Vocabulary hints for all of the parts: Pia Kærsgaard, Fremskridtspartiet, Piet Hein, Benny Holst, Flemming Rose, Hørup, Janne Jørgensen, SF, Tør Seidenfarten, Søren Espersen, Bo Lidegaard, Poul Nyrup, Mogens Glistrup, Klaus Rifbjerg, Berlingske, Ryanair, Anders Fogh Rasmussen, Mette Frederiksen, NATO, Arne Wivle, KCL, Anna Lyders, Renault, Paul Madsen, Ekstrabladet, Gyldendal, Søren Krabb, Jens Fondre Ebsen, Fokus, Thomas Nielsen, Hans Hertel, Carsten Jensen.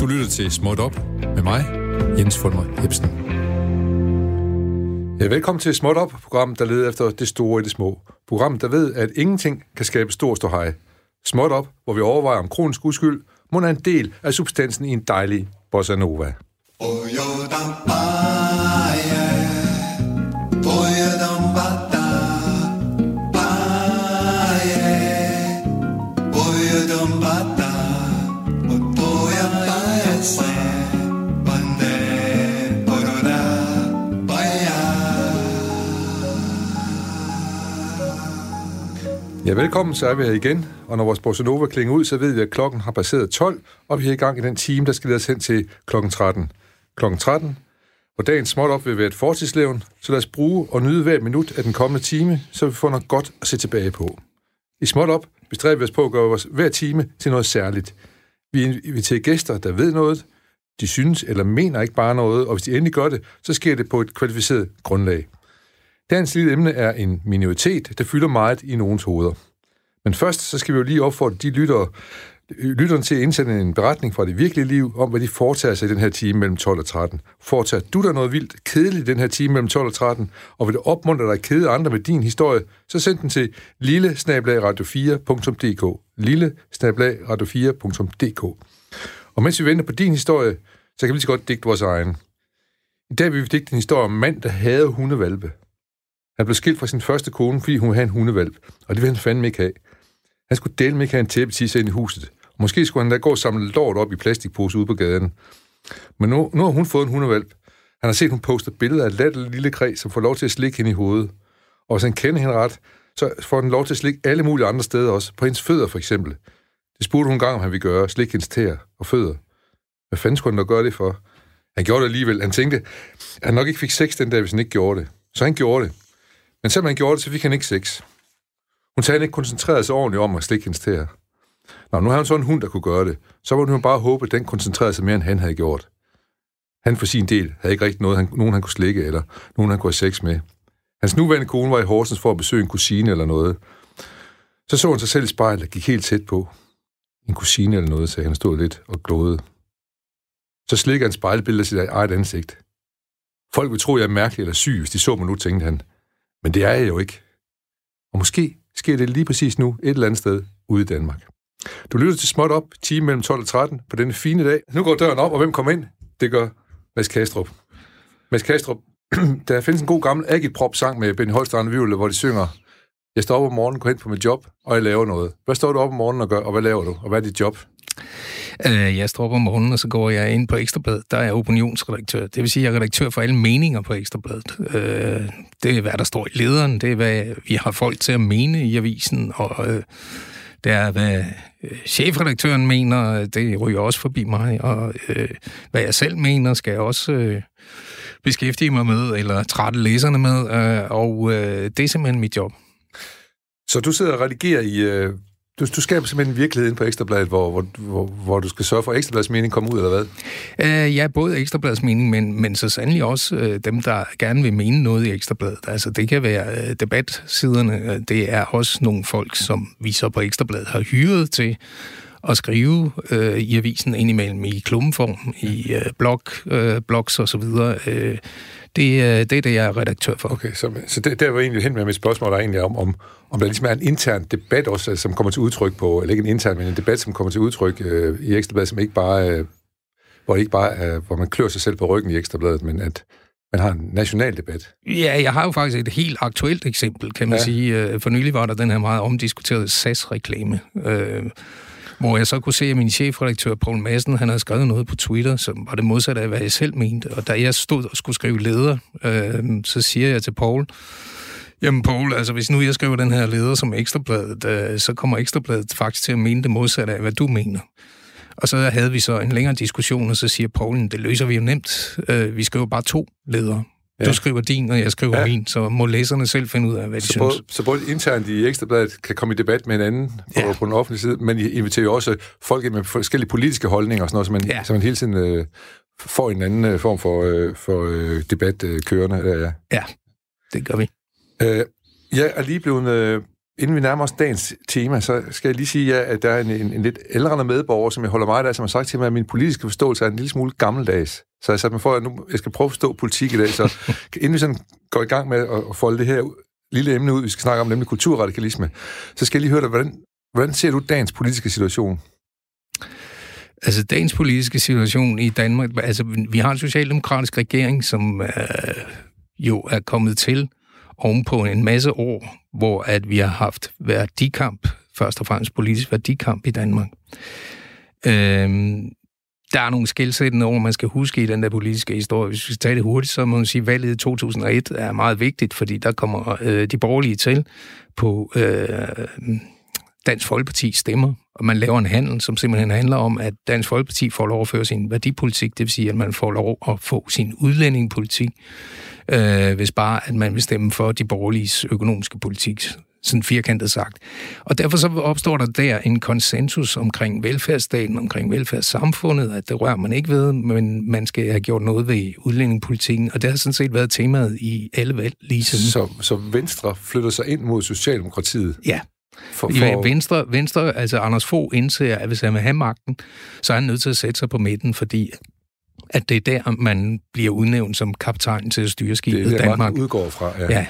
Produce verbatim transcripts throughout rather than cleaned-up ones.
Du lytter til Småt Op med mig, Jens Fondre Ebsen. Ja, velkommen til Småt Op, programmet, der leder efter det store i det små. Programmet, der ved, at ingenting kan skabe stor ståhej. Småt Op, hvor vi overvejer om kronisk uskyld, må en del af substansen i en dejlig bossa nova. Ja, velkommen, så er vi her igen, og når vores Borsenova klinger ud, så ved vi, at klokken har passeret tolv, og vi er i gang i den time, der skal ledes hen til klokken tretten. Klokken tretten, og dagens Småt Op vil være et fortidslevn, så lad os bruge og nyde hver minut af den kommende time, så vi får noget godt at se tilbage på. I Småt Op bestræber vi os på at gøre vores hver time til noget særligt. Vi inviterer gæster, der ved noget, de synes eller mener ikke bare noget, og hvis de endelig gør det, så sker det på et kvalificeret grundlag. Dagens lille emne er en minoritet, der fylder meget i nogens hoveder. Men først så skal vi jo lige opfordre de lyttere, lytterne til at indsende en beretning fra det virkelige liv om, hvad de foretager sig i den her time mellem tolv og tretten. Foretager du dig noget vildt kedeligt i den her time mellem tolv og tretten, og vil du opmuntre dig at kede andre med din historie, så send den til lille snabel-a radio fire punktum d k. lille snabel-a radio fire punktum d k. Og mens vi venter på din historie, så kan vi lige så godt digte vores egen. I dag vil vi digte en historie om en mand, der havde hundevalpe. Han blev skilt fra sin første kone, fordi hun havde en hundevalp, og det ville han fandme ikke have. Han skulle dele med ikke have en tæppetisse ind i huset, og måske skulle han da gå og samle lort op i plastikpose ude på gaden. Men nu, nu har hun fået en hundevalp. Han har set, hun poster billeder af et latterligt lille kræ, som får lov til at slikke hende i hovedet. Og hvis han kender hende ret, så får han lov til at slikke alle mulige andre steder også, på hendes fødder for eksempel. Det spurgte hun en gang, om han ville gøre, slikke hendes tæer og fødder. Hvad fanden skulle han da gøre det for? Han gjorde det alligevel. Han tænkte, at han nok ikke fik sex den dag, hvis han ikke gjorde det. Så han gjorde det. Men selvom han gjorde det, så fik han ikke sex. Hun sagde, han ikke koncentrerede sig ordentligt om at slikke hendes tæer. Nå, nu havde hun sådan en hund, der kunne gøre det. Så måtte hun bare håbe, at den koncentrerede sig mere, end han havde gjort. Han for sin del havde ikke rigtig noget, han, nogen han kunne slikke, eller nogen han kunne have sex med. Hans nuværende kone var i Horsens for at besøge en kusine eller noget. Så så hun sig selv i spejlet og gik helt tæt på. En kusine eller noget, sagde han, stod lidt og glodede. Så slikker han spejlbilleder af sit eget ansigt. Folk vil tro, jeg er mærkelig eller syg, hvis de så mig nu, tænkte han. Men det er jeg jo ikke. Og måske sker det lige præcis nu et eller andet sted ude i Danmark. Du lytter til Småt Op, time mellem tolv og tretten på denne fine dag. Nu går døren op, og hvem kommer ind? Det gør Mads Kastrup. Mads Kastrup, der findes en god gammel agitprop-sang med Benny Holst og Arne Wivle, hvor de synger, jeg står op om morgenen, går hen på mit job, og jeg laver noget. Hvad står du op om morgenen og gør, og hvad laver du, og hvad er dit job? Jeg står op om morgenen, og så går jeg ind på Ekstrabladet. Der er jeg opinionsredaktør. Det vil sige, at jeg er redaktør for alle meninger på Ekstrabladet. Det er, hvad der står i lederen. Det er, hvad vi har folk til at mene i avisen. Og det er, hvad chefredaktøren mener. Det ryger også forbi mig. Og hvad jeg selv mener, skal jeg også beskæftige mig med, eller trætte læserne med. Og det er simpelthen mit job. Så du sidder og redigerer i... Du, du skaber simpelthen en virkelighed inde på Ekstrabladet, hvor, hvor, hvor, hvor du skal sørge for, at Ekstrabladets mening kommer ud, eller hvad? Øh, ja, både Ekstrabladets mening, men, men så sandelig også øh, dem, der gerne vil mene noget i Ekstrabladet. Altså, det kan være øh, debatsiderne. Det er også nogle folk, som vi så på Ekstrabladet har hyret til at skrive øh, i avisen indimellem i klumform, i øh, blog, øh, blogs og så videre. Øh, det, det er det, jeg er redaktør for. Okay, så, så det, der var egentlig hen med mit spørgsmål, der egentlig er om, om, om der ligesom er en intern debat også, som kommer til udtryk på, eller ikke en intern, men en debat, som kommer til udtryk øh, i Ekstrabladet, som ikke bare, øh, hvor, ikke bare øh, hvor man klør sig selv på ryggen i Ekstrabladet, men at man har en national debat. Ja, jeg har jo faktisk et helt aktuelt eksempel, kan man ja. sige. For nylig var der den her meget omdiskuterede S A S-reklame, øh, hvor jeg så kunne se, at min chefredaktør, Paul Madsen, han havde skrevet noget på Twitter, som var det modsatte af, hvad jeg selv mente. Og da jeg stod og skulle skrive leder, øh, så siger jeg til Paul, jamen Paul, altså hvis nu jeg skriver den her leder som Ekstrabladet, øh, så kommer Ekstrabladet faktisk til at mene det modsatte af, hvad du mener. Og så havde vi så en længere diskussion, og så siger Paul, det løser vi jo nemt. Øh, vi skriver bare to ledere. Ja. Du skriver din, og jeg skriver ja. min, så må læserne selv finde ud af, hvad de så synes. Både, så både internt i Ekstrabladet kan komme i debat med hinanden ja. på den offentlige side, men I inviterer jo også folk med forskellige politiske holdninger og sådan noget, så man, ja. så man hele tiden øh, får en anden øh, form for, øh, for øh, debat øh, kørende. Ja, ja. ja, det gør vi. Øh, jeg er lige blevet øh, Inden vi nærmer os dagens tema, så skal jeg lige sige, at der er en, en, en lidt ældre medborger, som jeg holder meget af, som har sagt til mig, at min politiske forståelse er en lille smule gammeldags. Så jeg satte mig for, at nu, jeg skal prøve at forstå politik i dag, så inden vi sådan går i gang med at, at folde det her lille emne ud, vi skal snakke om, nemlig kulturradikalisme, så skal jeg lige høre dig, hvordan, hvordan ser du dagens politiske situation? Altså dagens politiske situation i Danmark, altså vi har en socialdemokratisk regering, som øh, jo er kommet til oven på en masse år, hvor at vi har haft værdikamp, først og fremmest politisk værdikamp i Danmark. Øhm, der er nogle skelsættende ord, man skal huske i den der politiske historie. Hvis vi skal tage det hurtigt, så må man sige, at valget i to tusind og et er meget vigtigt, fordi der kommer øh, de borgerlige til på øh, Dansk Folkeparti stemmer, og man laver en handel, som simpelthen handler om, at Dansk Folkeparti får lov at føre sin værdipolitik, det vil sige, at man får lov at få sin udlændingepolitik, øh, hvis bare, at man vil stemme for de borgerliges økonomiske politik, sådan firkantet sagt. Og derfor så opstår der der en konsensus omkring velfærdsstaten, omkring velfærdssamfundet, at det rører man ikke ved, men man skal have gjort noget ved udlændingepolitikken, og det har sådan set været temaet i alle valg lige siden. Så, så Venstre flytter sig ind mod Socialdemokratiet? Ja. For, for... Venstre, Venstre, altså Anders Fogh indser, at hvis han vil have magten, så er han nødt til at sætte sig på midten, fordi at det er der, man bliver udnævnt som kaptajn til at styre skibet i Danmark. Det er der, Danmark udgår fra, ja. ja.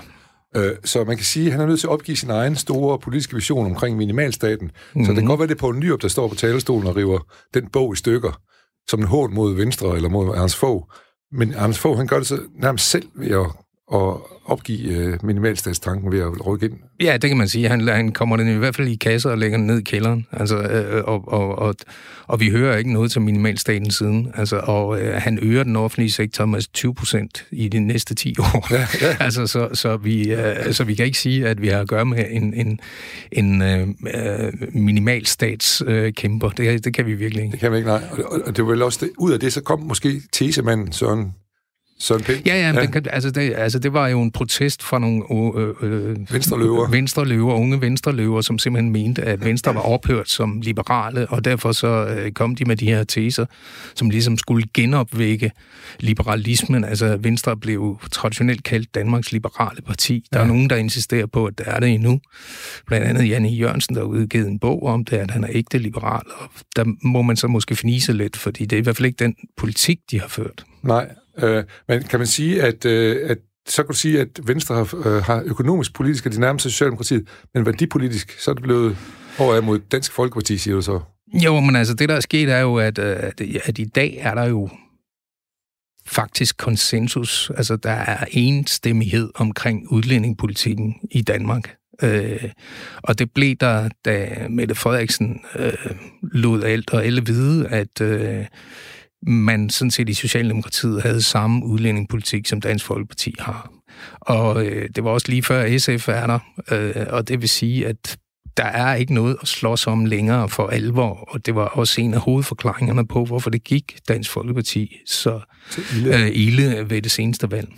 Øh, så man kan sige, at han er nødt til at opgive sin egen store politiske vision omkring minimalstaten. Mm-hmm. Så det kan godt være, det er Poul Nyrup, der står på talerstolen og river den bog i stykker, som en hån mod Venstre eller mod Anders Fogh. Men Anders Fogh, han gør det så nærmest selv ved at og opgive minimalstatstanken ved at rykke ind? Ja, det kan man sige. Han, han kommer den i hvert fald i kasser og lægger den ned i kælderen. Altså, øh, og, og, og, og vi hører ikke noget til minimalstaten siden. Altså, og øh, han øger den offentlige sektor med tyve procent i de næste ti år. Ja, ja. altså, så, så, vi, øh, så vi kan ikke sige, at vi har at gøre med en, en, en øh, minimalstatskæmper. Øh, det, det kan vi virkelig ikke. Det kan vi ikke, nej. Og, og det var vel også det. Ud af det, så kom måske tesemanden Søren Sådan pænt. Ja, ja, men ja. Den, altså, det, altså det var jo en protest fra nogle øh, øh, venstreløver. venstreløver, unge venstreløver, som simpelthen mente, at Venstre var ophørt som liberale, og derfor så øh, kom de med de her teser, som ligesom skulle genopvække liberalismen. Altså Venstre blev traditionelt kaldt Danmarks Liberale Parti. Der ja. er nogen, der insisterer på, at der er det endnu. Blandt andet Janne Jørgensen, der har udgivet en bog om det, at han er ægte liberal, og der må man så måske fnise lidt, fordi det er i hvert fald ikke den politik, de har ført. Nej. Øh, men kan man sige, at, øh, at så kan du sige, at Venstre har, øh, har økonomisk, politisk, og de nærmeste Socialdemokratiet, men værdipolitisk, så er det blevet over mod Dansk Folkeparti, siger du så? Jo, men altså det, der er sket, er jo, at, øh, at, at i dag er der jo faktisk konsensus. Altså der er enstemmighed omkring udlændingepolitikken i Danmark. Øh, og det blev der, da Mette Frederiksen øh, lod alt og alle vide, at øh, man sådan set i Socialdemokratiet havde samme udlændingepolitik, som Dansk Folkeparti har. Og øh, det var også lige før S F er der, øh, og det vil sige, at der er ikke noget at slås om længere for alvor, og det var også en af hovedforklaringerne på, hvorfor det gik Dansk Folkeparti så ilde. Øh, ilde ved det seneste valg.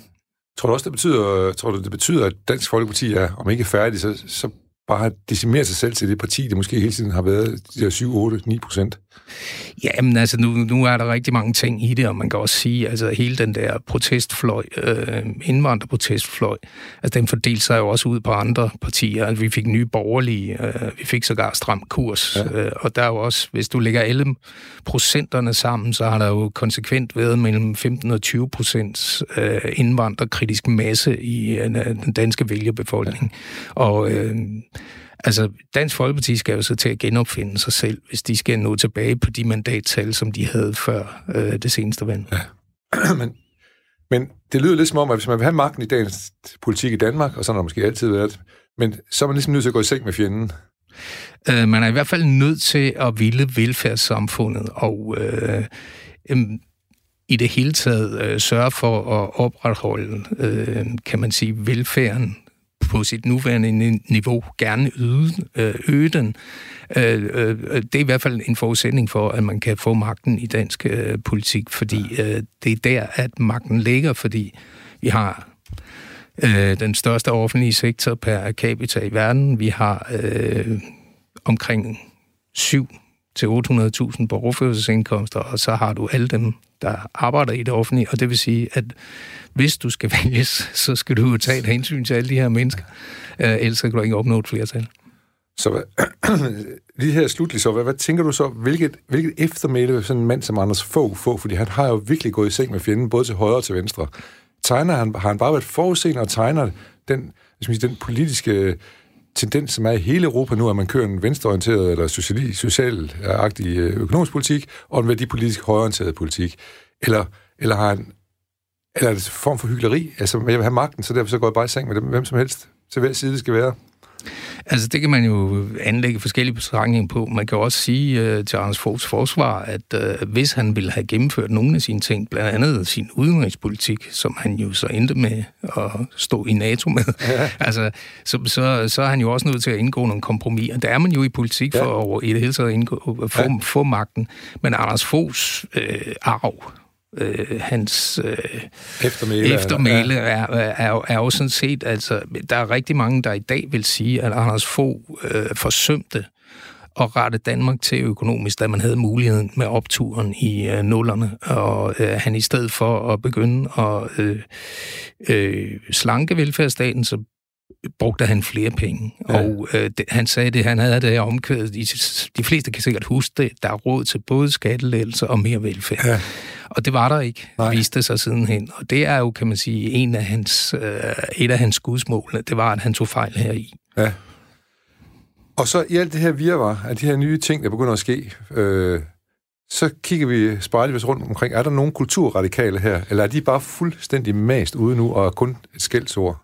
Tror du også, det betyder, tror du, det betyder at Dansk Folkeparti er, om ikke færdig, så, så bare har decimeret sig selv til det parti, det måske hele tiden har været de syv, otte, ni procent? Jamen altså, nu, nu er der rigtig mange ting i det, og man kan også sige, altså hele den der protestfløj, øh, indvandrerprotestfløj, altså den fordelte sig jo også ud på andre partier. Altså, vi fik nye borgerlige, øh, vi fik sågar stram kurs, ja. øh, og der er jo også, hvis du lægger alle procenterne sammen, så har der jo konsekvent været mellem femten og tyve procent øh, indvandrerkritisk masse i øh, den danske vælgerbefolkning. Ja. Og øh, altså, Dansk Folkeparti skal jo så til at genopfinde sig selv, hvis de skal nå tilbage på de mandattal, som de havde før øh, det seneste valg. Ja. men, men det lyder lidt som om, at hvis man vil have magten i dagens politik i Danmark, og sådan har det måske altid været, men så er man ligesom nødt til at gå i seng med fjenden. Øh, man er i hvert fald nødt til at ville velfærdssamfundet, og øh, øh, i det hele taget øh, sørge for at opretholde, øh, kan man sige, velfærden på sit nuværende niveau, gerne yde, øh, øge den. Øh, øh, det er i hvert fald en forudsætning for, at man kan få magten i dansk øh, politik, fordi øh, det er der, at magten ligger, fordi vi har øh, den største offentlige sektor per capita i verden. Vi har øh, omkring syv til otte hundrede tusind på overførselsindkomster, og så har du alle dem, der arbejder i det offentlige, og det vil sige, at hvis du skal vælges, så skal du jo tage et hensyn til alle de her mennesker, øh, ellers kan du ikke opnå et flertal. Så lige her slutlig, så hvad, hvad tænker du så, hvilket, hvilket eftermæle vil sådan en mand som Anders Fogh få, fordi han har jo virkelig gået i seng med fjenden, både til højre og til venstre. Tegner han, har han bare været forudseende og tegner den, den politiske tendens, som er i hele Europa nu, at man kører en venstreorienteret eller socialagtig økonomisk politik, og en værdipolitisk højreorienteret politik. Eller, eller har han eller en form for hykleri? Altså, jeg vil have magten, så derfor så går jeg bare i seng med dem, hvem som helst, til hver side det skal være. Altså, det kan man jo anlægge forskellige betragtninger på. Man kan også sige øh, til Anders Foghs forsvar, at øh, hvis han ville have gennemført nogle af sine ting, blandt andet sin udenrigspolitik, som han jo så endte med at stå i NATO med, ja. altså, så, så, så er han jo også nødt til at indgå nogle kompromiser. Der er man jo i politik for ja. over, i det hele taget at indgå, få, ja. få magten. Men Anders Foghs øh, arv, Øh, hans øh, eftermæle, eftermæle ja. er, er, er jo sådan set, altså, der er rigtig mange, der i dag vil sige, at Anders Fogh øh, forsømte at rette Danmark til økonomisk, da man havde muligheden med opturen i øh, nullerne, og øh, han i stedet for at begynde at øh, øh, slanke velfærdsstaten, så brugte han flere penge, ja. og øh, det, han sagde det, han havde det her omkvædet, de, de fleste kan sikkert huske det, der er råd til både skattelettelser og mere velfærd. Ja. Og det var der ikke, Nej. viste sig sidenhen. Og det er jo, kan man sige, en af hans, øh, et af hans gudsmålene, det var, at han tog fejl heri. Ja. Og så i alt det her virvar, af de her nye ting, der begynder at ske, øh, så kigger vi spejlvis rundt omkring, er der nogen kulturradikale her, eller er de bare fuldstændig mast ude nu, og kun et skældsord?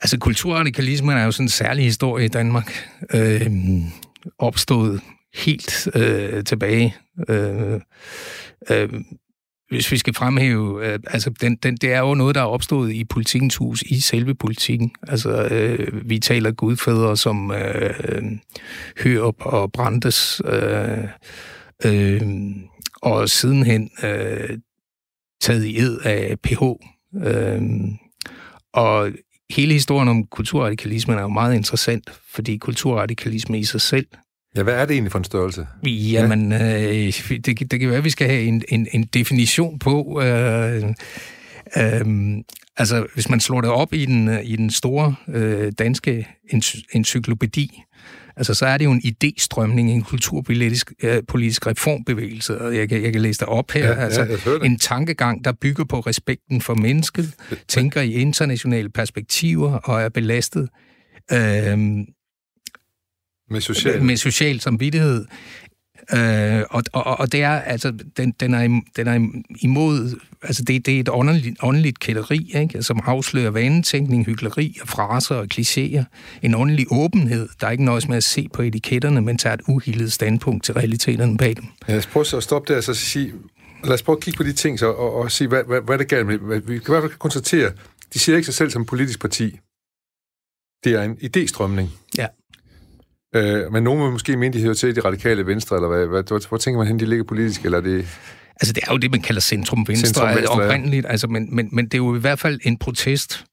Altså, kulturradikalismen er jo sådan en særlig historie i Danmark. Øh, opstået helt øh, tilbage. Øh, øh, hvis vi skal fremhæve... Øh, altså, den, den, det er jo noget, der er opstået i Politikens Hus, i selve politikken. Altså, øh, vi taler gudfædre som øh, Hørup og Brandes. Øh, øh, og sidenhen øh, taget i ed af P H. Øh, og... Hele historien om kulturradikalismen er jo meget interessant, fordi kulturradikalisme i sig selv... Ja, hvad er det egentlig for en størrelse? Jamen, øh, det, det kan være, at vi skal have en, en, en definition på... Øh, øh, altså, hvis man slår det op i den, i den store øh, danske encyklopædi, altså, så er det jo en idéstrømning, en kulturpolitisk øh, politisk reformbevægelse, og jeg kan, jeg kan læse det op her. Ja, altså, ja, en tankegang, der bygger på respekten for mennesket, tænker i internationale perspektiver og er belastet øh, med, social. med social samvittighed. Øh, og, og, og det er, altså, den, den, er, den er imod, altså, det, det er et åndeligt, åndeligt kætteri, ikke? Som afslører vanetænkning, hykleri og fraser og klichéer. En åndelig åbenhed, der ikke nøjes med at se på etiketterne, men tager et uhildet standpunkt til realiteterne bag dem. Ja, lad os prøve så at stoppe der, så sige, lad os prøve at kigge på de ting, så, og, og sige, hvad, hvad, hvad det galt med. Vi kan i hvert fald konstatere, de siger ikke sig selv som politisk parti. Det er en idéstrømning. Ja. Men nogen vil måske mene, de hører til i det radikale venstre, eller hvad? Hvor, hvor tænker man hen, de ligger politisk, eller er det... Altså, det er jo det, man kalder centrum-venstre, centrum-venstre oprindeligt, ja. altså, men, men, men det er jo i hvert fald en protest,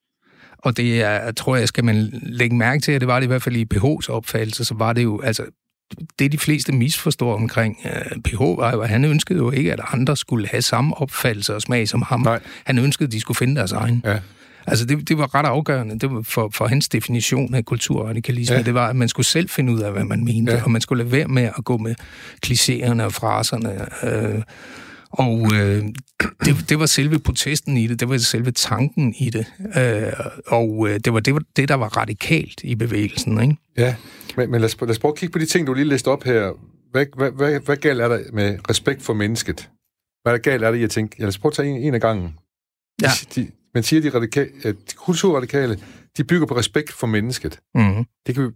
og det er, tror jeg, skal man lægge mærke til, at det var det i hvert fald i P H's opfattelse, så var det jo, altså, det de fleste misforstår omkring uh, P H, var jo, at han ønskede jo ikke, at andre skulle have samme opfattelse og smag som ham. Nej. Han ønskede, at de skulle finde deres egen. Ja. Altså, det, det var ret afgørende det var for, for hans definition af kulturradikalisme. Ja. Det var, at man skulle selv finde ud af, hvad man mente, ja. og man skulle lade være med at gå med klichéerne og fraserne. Øh, og øh, det, det var selve protesten i det, det var selve tanken i det. Øh, og øh, det var det, det, der var radikalt i bevægelsen, ikke? Ja, men, men lad, os, lad os prøve at kigge på de ting, du lige læste op her. Hvad, hvad, hvad, hvad galt er der med respekt for mennesket? Hvad galt er det, jeg tænker? Ja, lad os prøve at tage en, en af gangen. Ja. De, de, Men siger de, radikale, at de kulturradikale, de bygger på respekt for mennesket. Mm-hmm. Det kan vi,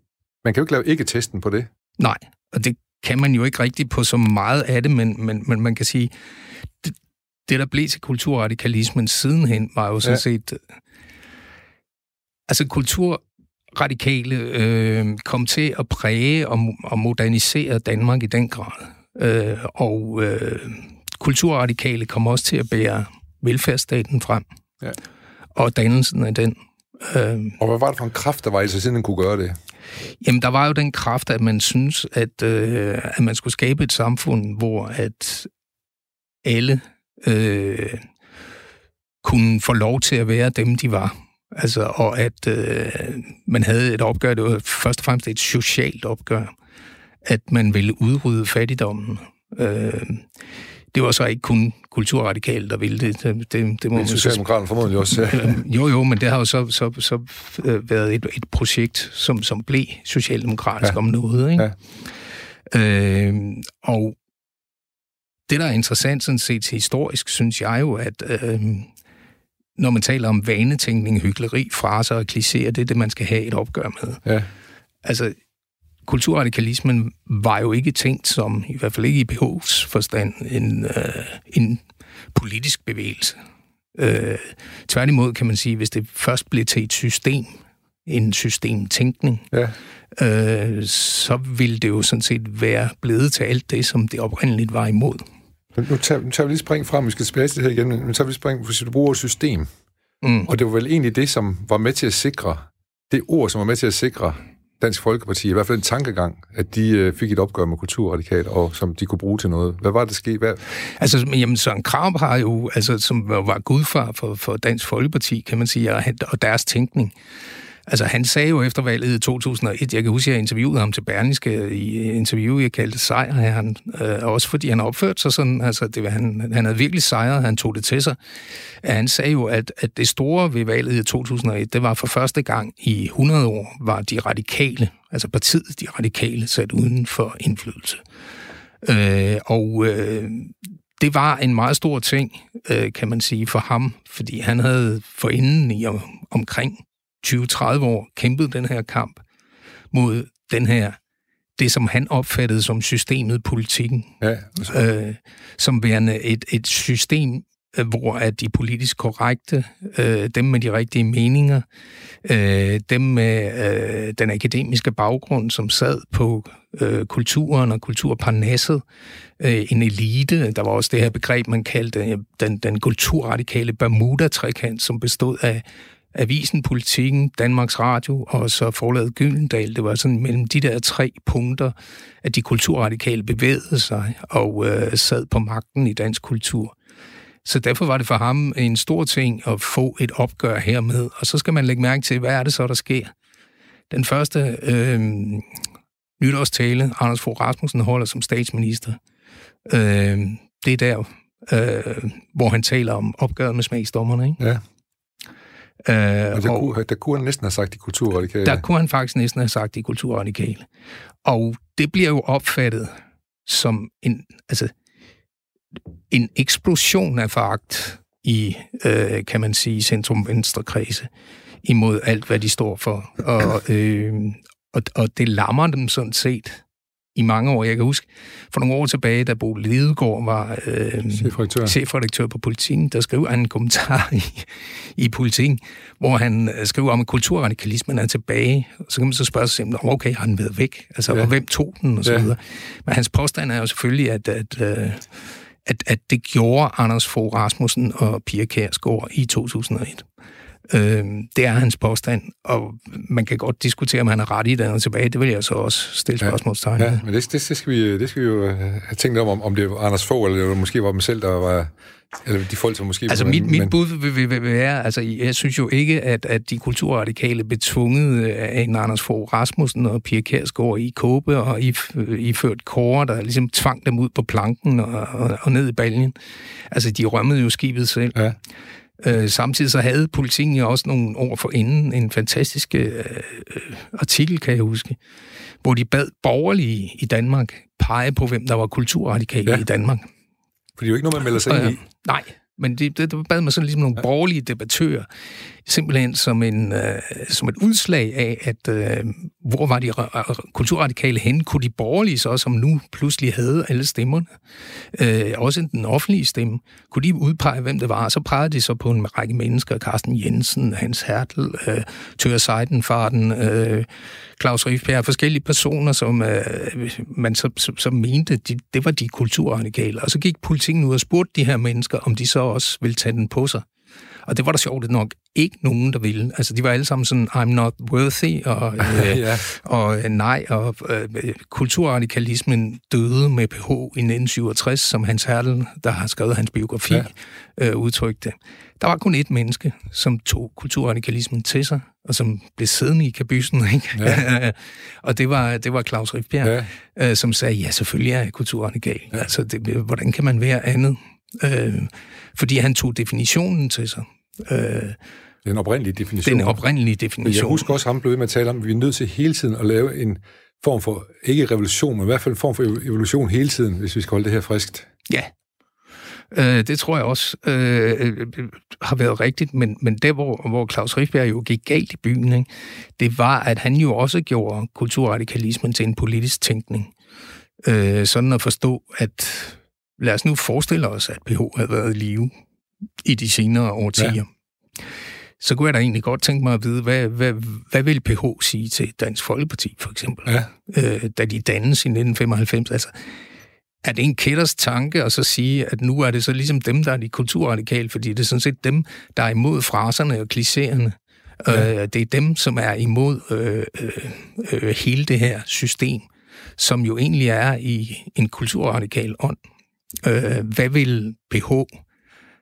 man kan jo ikke lave ikke-testen på det. Nej, og det kan man jo ikke rigtigt på så meget af det, men, men, men man kan sige, det, det der blev til kulturradikalismen sidenhen, var jo sådan ja. set... Altså kulturradikale øh, kom til at præge og, og modernisere Danmark i den grad. Øh, og øh, kulturradikale kom også til at bære velfærdsstaten frem. Ja. Og dannelsen af den. Øh... Og hvad var det for en kraft, der var i sig, siden den kunne gøre det? Jamen, der var jo den kraft, at man synes, at, øh, at man skulle skabe et samfund, hvor at alle øh, kunne få lov til at være dem, de var. Altså, og at øh, man havde et opgør, det var først og fremmest et socialt opgør, at man ville udrydde fattigdommen. Øh, det var så ikke kun kulturradikale, der ville det. det, det, det må men socialdemokraterne formodentlig også. jo, jo, men det har jo så, så, så været et, et projekt, som, som blev socialdemokratisk ja. om noget. Ikke? Ja. Øh, og det, der er interessant sådan set historisk, synes jeg jo, at øh, når man taler om vanetænkning, hykleri, fraser og klichéer, det er det, man skal have et opgør med. Ja. Altså, kulturradikalismen var jo ikke tænkt som, i hvert fald ikke i B H's forstand, en, øh, en politisk bevægelse. Øh, tværtimod kan man sige, hvis det først blev til et system, en systemtænkning, ja. øh, så ville det jo sådan set være blevet til alt det, som det oprindeligt var imod. Nu tager, nu tager vi lige spring frem, vi skal tilbage til det her igen, nu tager vi spring, fordi du bruger et system, mm. og det var vel egentlig det, som var med til at sikre, det ord, som var med til at sikre Dansk Folkeparti, i hvert fald en tankegang, at de fik et opgør med kulturradikal, og som de kunne bruge til noget. Hvad var det, der skete? Hvad? Altså, jamen, Søren Krabb har jo, altså, som var gudfar for, for Dansk Folkeparti, kan man sige, og deres tænkning. Altså, han sagde jo efter valget i to tusind og et, jeg kan huske, jeg interviewede ham til Berlingske i interview, jeg kaldte sejrherren, øh, også fordi han opførte sig sådan, altså, det var, han, han havde virkelig sejret, han tog det til sig. Han sagde jo, at, at det store ved valget i to tusind og et, det var for første gang i hundrede år, var de radikale, altså partiet, de radikale, sat uden for indflydelse. Øh, og øh, det var en meget stor ting, øh, kan man sige, for ham, fordi han havde forinden i om, omkring tyve til tredive år kæmpede den her kamp mod den her, det som han opfattede som systemet Politikken, ja, øh, som værende et, et system, hvor at de politisk korrekte, øh, dem med de rigtige meninger, øh, dem med øh, den akademiske baggrund, som sad på øh, kulturen og kulturparnasset, øh, en elite, der var også det her begreb, man kaldte den, den kulturradikale Bermuda-trekant, som bestod af Avisen, Politiken, Danmarks Radio og så forlaget Gyldendal. Det var sådan mellem de der tre punkter, at de kulturradikale bevægede sig og øh, sad på magten i dansk kultur. Så derfor var det for ham en stor ting at få et opgør hermed. Og så skal man lægge mærke til, hvad er det så, der sker? Den første øh, nytårstale, Anders Fogh Rasmussen holder som statsminister, øh, det er der, øh, hvor han taler om opgøret med smagsdommerne, ikke? Ja. Øh, og der, og, kunne, der kunne han næsten have sagt de kulturradikale. Der kunne han faktisk næsten have sagt de kulturradikale. Og det bliver jo opfattet som en, altså, en eksplosion af foragt i, øh, kan man sige, centrum-venstre-kredse imod alt, hvad de står for. Og, øh, og, og det lammer dem sådan set i mange år. Jeg kan huske, for nogle år tilbage, da Bo Lidegaard var øh, chefredaktør. chefredaktør på Politiken, der skrev han en kommentar i, i Politiken, hvor han skrev om, at kulturradikalismen er tilbage. Og så kan man så spørge sig selv, okay, har den været væk? Altså, ja. Hvem tog den? Og så ja. videre. Men hans påstand er jo selvfølgelig, at, at, at, at det gjorde Anders Fogh Rasmussen og Pia Kærsgaard i to tusind og et. Det er hans påstand, og man kan godt diskutere, om han er ret i det og tilbage. Det vil jeg så også stille spørgsmålstegn. Ja, ja, men det, det, det, skal vi, det skal vi jo have tænkt om, om det var Anders Fogh, eller det måske var dem selv, der var... Eller de folk, som måske... Altså, mit, mit men... bud vil, vil være... Altså, jeg synes jo ikke, at, at de kulturradikale betvunget af en Anders Fogh Rasmussen og Pia Kærsgaard i kåbe og i, i ført kåre, der ligesom tvang dem ud på planken og, og, og ned i baljen. Altså, de rømmede jo skibet selv. Ja. Øh, samtidig så havde Politiken jo også nogle år forinden en fantastisk øh, artikel, kan jeg huske, hvor de bad borgerlige i Danmark pege på, hvem der var kulturradikale ja. i Danmark. Fordi det er jo ikke noget, man melder sig ind i. Øh, nej, men det, det, det bad man sådan ligesom nogle ja. borgerlige debattører, simpelthen som, en, øh, som et udslag af, at øh, hvor var de r- kulturradikale henne? Kunne de borgerlige så, som nu pludselig havde alle stemmerne, øh, også den offentlige stemme, kunne de udpege, hvem det var? Så pegede de så på en række mennesker, Carsten Jensen, Hans Hertel, øh, Tør Seidenfarten, øh, Klaus Rifbjerg, forskellige personer, som øh, man så, så, så mente, de, det var de kulturradikale. Og så gik Politikken ud og spurgte de her mennesker, om de så også ville tage den på sig. Og det var da sjovt nok ikke nogen, der ville. Altså, de var alle sammen sådan, I'm not worthy, og, øh, ja. og nej, og øh, kulturradikalismen døde med pH i nitten syvogtres, som Hans Hertel, der har skrevet hans biografi, ja. øh, udtrykte. Der var kun ét menneske, som tog kulturradikalismen til sig, og som blev siddende i kabysen, ikke? Ja. og det var, det var Klaus Rifbjerg, ja. øh, som sagde, ja, selvfølgelig er jeg kulturradikal. Ja. Altså, det, hvordan kan man være andet? Øh, fordi han tog definitionen til sig. Øh, den oprindelige definition. Den oprindelige definition. Jeg husker også ham blev ved med at tale om, at vi er nødt til hele tiden at lave en form for, ikke revolution, men i hvert fald en form for evolution hele tiden, hvis vi skal holde det her friskt. Ja, øh, det tror jeg også øh, har været rigtigt, men, men der, hvor, hvor Klaus Rifbjerg jo gik galt i byen, ikke, det var, at han jo også gjorde kulturradikalismen til en politisk tænkning. Øh, sådan at forstå, at lad os nu forestille os, at pH havde været i live i de senere årtier. Ja. Så kunne jeg da egentlig godt tænke mig at vide, hvad, hvad, hvad vil pH sige til Dansk Folkeparti, for eksempel? Ja. Øh, da de dannes i nitten femoghalvfems. Altså, er det en kætters tanke at så sige, at nu er det så ligesom dem, der er de kulturradikale, fordi det er sådan set dem, der er imod fraserne og klichéerne. Ja. Øh, det er dem, som er imod øh, øh, hele det her system, som jo egentlig er i en kulturradikal ånd. Øh, hvad vil pH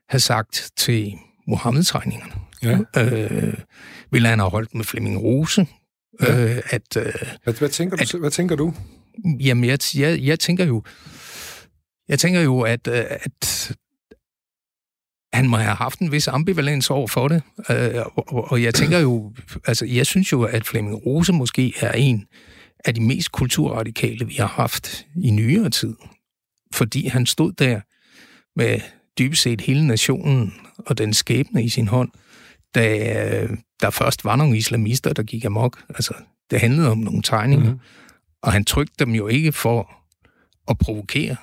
have sagt til Mohammed-tegningerne? Ja. Øh, vil han have holdt med Flemming Rose? Ja. Øh, at, øh, hvad, hvad, tænker at, du, hvad tænker du? Jamen, jeg, jeg, jeg tænker jo, jeg tænker jo at, at han må have haft en vis ambivalens over for det. Øh, og, og jeg tænker jo, altså, jeg synes jo, at Flemming Rose måske er en af de mest kulturradikale, vi har haft i nyere tid. Fordi han stod der med dybest set hele nationen og den skæbne i sin hånd, da der først var nogle islamister, der gik amok. Altså, det handlede om nogle tegninger. Mm-hmm. Og han trykte dem jo ikke for at provokere.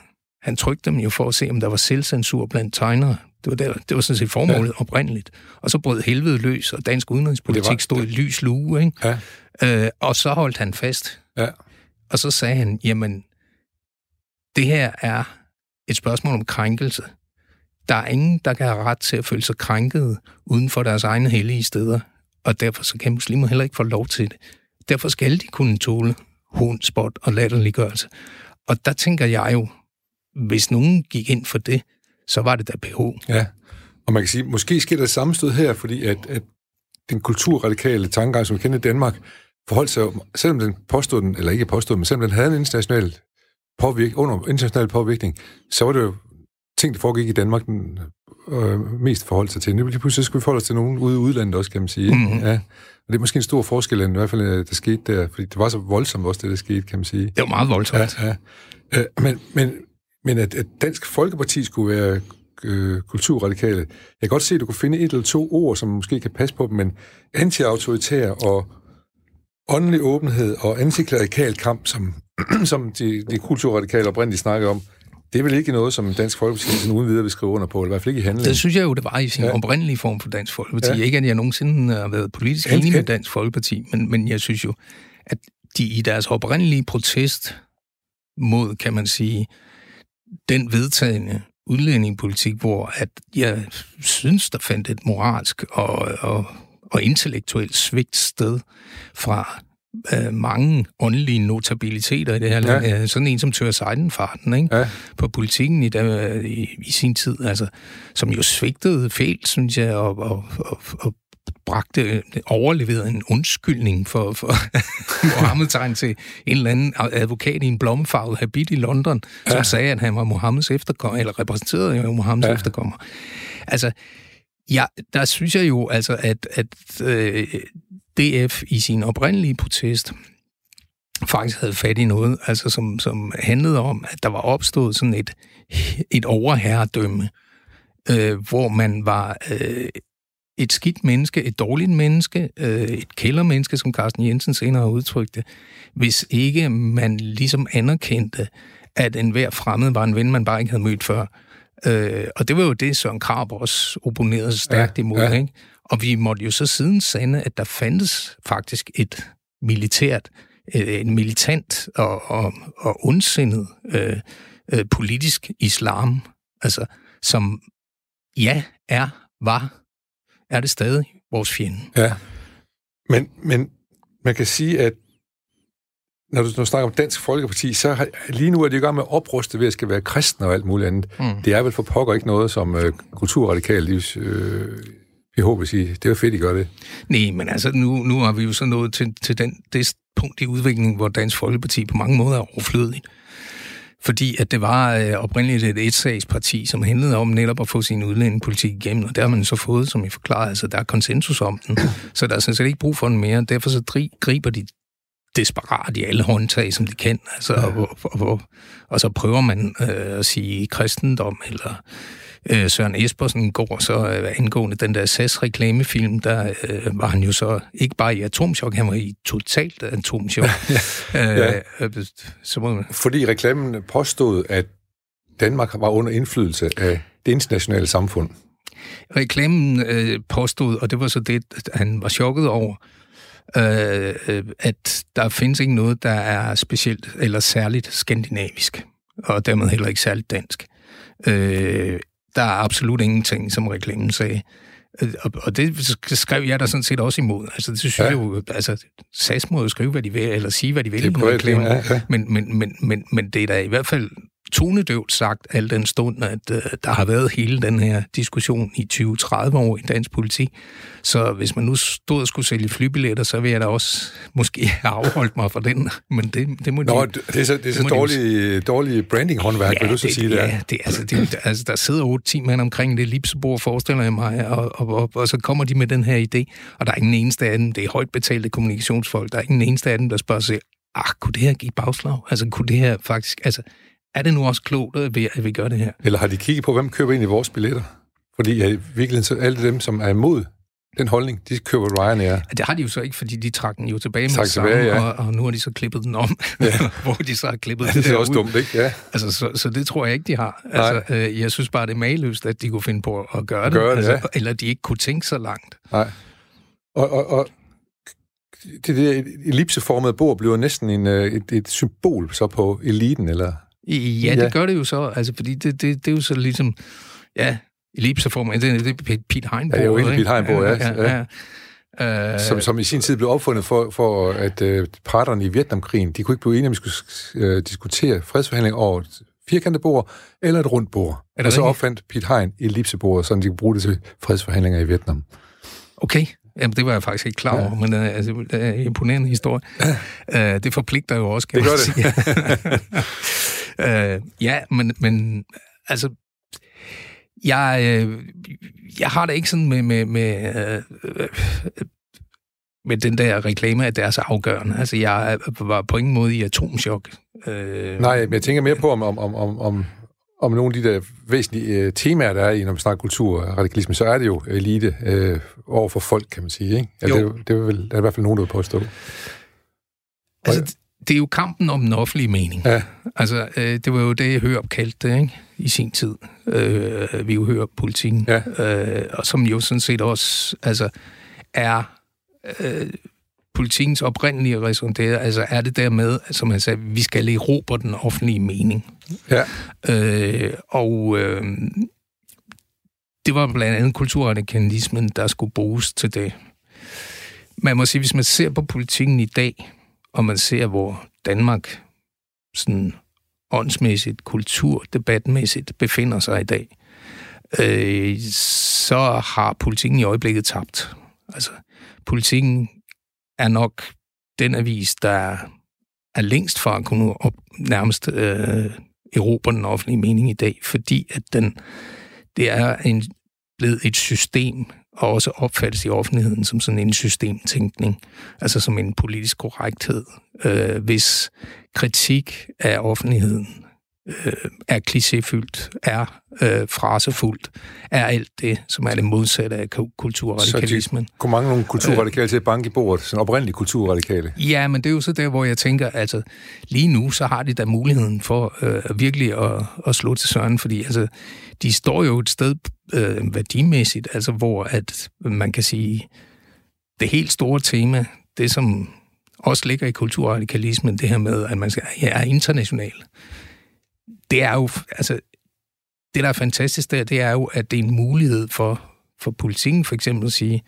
Han trykte dem jo for at se, om der var selvcensur blandt tegnere. Det var, der, det var sådan set formålet ja. oprindeligt. Og så brød helvede løs, og dansk udenrigspolitik var, stod i lys lue. Ikke? Ja. Øh, og så holdt han fast. Ja. Og så sagde han, jamen, det her er et spørgsmål om krænkelse. Der er ingen, der kan have ret til at føle sig krænket uden for deres egne hellige steder, og derfor så kan muslimer heller ikke få lov til det. Derfor skal de kunne tåle hån, spot og latterliggørelse. Og der tænker jeg jo, hvis nogen gik ind for det, så var det da pH. Ja, og man kan sige, måske sker der sammenstød her, fordi at, at den kulturradikale tankegang, som vi kender i Danmark, forholdt sig, selvom den påstod den, eller ikke påstod den, men selvom den havde en international påvirk, under international påvirkning, så var det jo ting, der foregik i Danmark, den øh, mest forholdt sig til. Nu pludselig skulle vi forholde os til nogen ude i udlandet også, kan man sige. Mm-hmm. Ja. Og det er måske en stor forskel, end i hvert fald, der skete der, fordi det var så voldsomt også, det der skete, kan man sige. Det var meget voldsomt. Ja, ja. Øh, men men, men at, at Dansk Folkeparti skulle være øh, kulturradikale, jeg kan godt se, at du kunne finde et eller to ord, som måske kan passe på dem, men anti-autoritær og åndelig åbenhed og antiklerikal kamp, som, som de, de kulturradikale oprindeligt snakker om, det er vel ikke noget, som Dansk Folkeparti uden videre vil skrive under på, eller i hvert fald ikke i handling. Det synes jeg jo, det var i sin ja. oprindelige form for Dansk Folkeparti. Ja. Ikke at jeg nogensinde har været politisk enig ja. med Dansk Folkeparti, men, men jeg synes jo, at de i deres oprindelige protest mod, kan man sige, den vedtagende udlændingepolitik, hvor at jeg synes, der fandt et moralsk og, og, og intellektuelt svigt sted fra mange åndelige notabiliteter i det her land. Ja. Sådan en som Tør Seidenfarten, ikke? Ja. På Politiken i, der, i, i sin tid, altså, som jo svigtede fel, synes jeg, og, og, og, og bragte, overleverede en undskyldning for, for Mohammed-tegn til en eller anden advokat i en blommefarvet habit i London, som ja. sagde, at han var Mohammeds efterkommer, eller repræsenterede jo Mohammeds ja. efterkommer. Altså, ja, der synes jeg jo, altså, at, at øh, D F i sin oprindelige protest faktisk havde fat i noget, altså som, som handlede om, at der var opstået sådan et, et overherredømme, øh, hvor man var øh, et skidt menneske, et dårligt menneske, øh, et kældermenneske, som Carsten Jensen senere udtrykte, hvis ikke man ligesom anerkendte, at enhver fremmed var en ven, man bare ikke havde mødt før. Øh, og det var jo det, Søren Krabb også opponerede stærkt ja, imod, ja. ikke? Og vi måtte jo så siden sande, at der fandtes faktisk et militært, en militant og, og, og ondsindet øh, øh, politisk islam, altså som ja, er, var, er det stadig, vores fjende. Ja, men, men man kan sige, at når du, når du snakker om Dansk Folkeparti, så har, lige nu er de i gang med at opruste ved at skal være kristne og alt muligt andet. Mm. Det er vel for pokker ikke noget, som øh, kulturradikale livs... Øh, Jeg håber, at det var fedt, I gør det. Nej, men altså, nu, nu har vi jo så nået til, til den, det punkt i udviklingen, hvor Dansk Folkeparti på mange måder er overflødig. Fordi at det var øh, oprindeligt et etsagsparti, som handlede om netop at få sin udlændingepolitik igennem, og der har man så fået, som I forklarede, altså der er konsensus om den, så der er sådan set ikke brug for den mere, derfor så griber de desperat i alle håndtag, som de kan, altså, ja. og, og, og, og så prøver man øh, at sige kristendom, eller... Søren Espersen går så angående den der S A S-reklamefilm, der øh, var han jo så ikke bare i atomchok, han var i totalt atomchok. ja, ja. Øh, så må man... Fordi reklamen påstod, at Danmark var under indflydelse af det internationale samfund. Reklamen øh, påstod, og det var så det, han var chokket over, øh, at der findes ikke noget, der er specielt eller særligt skandinavisk, og dermed heller ikke særligt dansk. Øh, Der er absolut ingenting, som reklamen sagde. Og det skrev jeg der sådan set også imod. Altså, det synes ja. jeg jo... Altså, S A S må jo skrive, hvad de vil, eller sige, hvad de vil med reklamen. Ja, ja. Men, men, men, men, men det er da i hvert fald tonedøvt sagt, al den stund, at uh, der har været hele den her diskussion i tyve tredive år i dansk politik. Så hvis man nu stod og skulle sælge flybilletter, så ville jeg da også måske have afholdt mig fra den. Men det, det må Nå, de, det er så, det er det så dårlig, dårlig branding-håndværk, ja, vil du så det, sige det er? Ja, det, altså, det, altså der sidder otte ti mand omkring det lipsebord, forestiller jeg mig, og, og, og, og så kommer de med den her idé, og der er ingen eneste af dem, det er højt betalte kommunikationsfolk, der er ingen eneste af dem, der spørger sig, ah, kunne det her give bagslag? Altså, kunne det her faktisk... Altså, er det nu også klogt, at vi gør det her? Eller har de kigget på, hvem køber ind i vores billetter? Fordi i virkeligheden så alle dem, som er imod den holdning, de køber Ryanair. Det har de jo så ikke, fordi de trak den jo tilbage med sammen, ja. og, og nu har de så klippet den om, ja. hvor de så har klippet ja, det, det der ud. Det er også dumt, ikke? Ja. Altså, så, så det tror jeg ikke, de har. Altså, øh, jeg synes bare, det er mageløst, at de kunne finde på at gøre at det, gøre det altså, ja. eller de ikke kunne tænke så langt. Nej. Og... og, og det der ellipseformede bord bliver næsten en, et, et symbol så på eliten, eller... Ja, det gør det jo så, altså, fordi det, det, det er jo så ligesom, ja, ellipseformen, det, det er Piet Hein. Ja, det er jo ikke Piet Hein, ja. ja, ja. ja. Øh, som, som i sin tid blev opfundet for, for at øh, parterne i Vietnamkrigen, de kunne ikke blive enige, om de skulle øh, diskutere fredsforhandling over et firkantet bord eller et rundt bord. Og det så opfandt Piet Hein ellipsebordet, så de kunne bruge det til fredsforhandlinger i Vietnam. Okay. Jamen, det var jeg faktisk ikke klar over, ja. men uh, altså, det er en imponerende historie. Ja. Uh, det forpligter jo også, kan man sige. Det gør det. uh, ja, men, men altså, jeg, jeg har det ikke sådan med, med, med, uh, med den der reklame af deres afgørende. Altså, jeg var på ingen måde i atomchok. Uh, Nej, men jeg tænker mere på, om... om, om, om om nogle af de der væsentlige øh, temaer, der er i, når man snakker kultur og radikalisme, så er det jo elite øh, over for folk, kan man sige, ikke? Altså, det, er jo, det er vel, er i hvert fald nogen, der vil påstå. Altså, jeg... det er jo kampen om den offentlige mening. Ja. Altså, øh, det var jo det, Hørup kaldte det, ikke? I sin tid. Øh, vi jo hører politikken. Ja. Øh, og som jo sådan set også altså, er... Øh, politikens oprindelige raison, det er, altså er det der med, som han sagde, vi skal erobre den offentlige mening. Ja. Øh, og øh, det var blandt andet kulturradikalismen, der skulle bruges til det. Man må sige, hvis man ser på politikken i dag, og man ser, hvor Danmark sådan åndsmæssigt, kulturdebatmæssigt befinder sig i dag, øh, så har politikken i øjeblikket tabt. Altså, politikken er nok den avis, der er længst fra at kunne op, nærmest øh, erobre den offentlige mening i dag, fordi at den, det er en, blevet et system, og også opfattes i offentligheden som sådan en systemtænkning, altså som en politisk korrekthed, øh, hvis kritik af offentligheden øh, er klichéfyldt, er øh, frasefuldt, er alt det, som er det modsatte af kulturradikalismen. Så de kunne mange nogle kulturradikale øh, til at banke i bordet, sådan oprindelige kulturradikale? Ja, men det er jo så der, hvor jeg tænker, altså lige nu, så har de da muligheden for øh, virkelig at, at slå til søren, fordi altså, de står jo et sted øh, værdimæssigt, altså hvor at man kan sige, det helt store tema, det som også ligger i kulturradikalismen, det her med, at man skal, ja, er international. Det er jo, altså, det der er fantastisk der, det er jo, at det er en mulighed for, for politikken for eksempel at sige,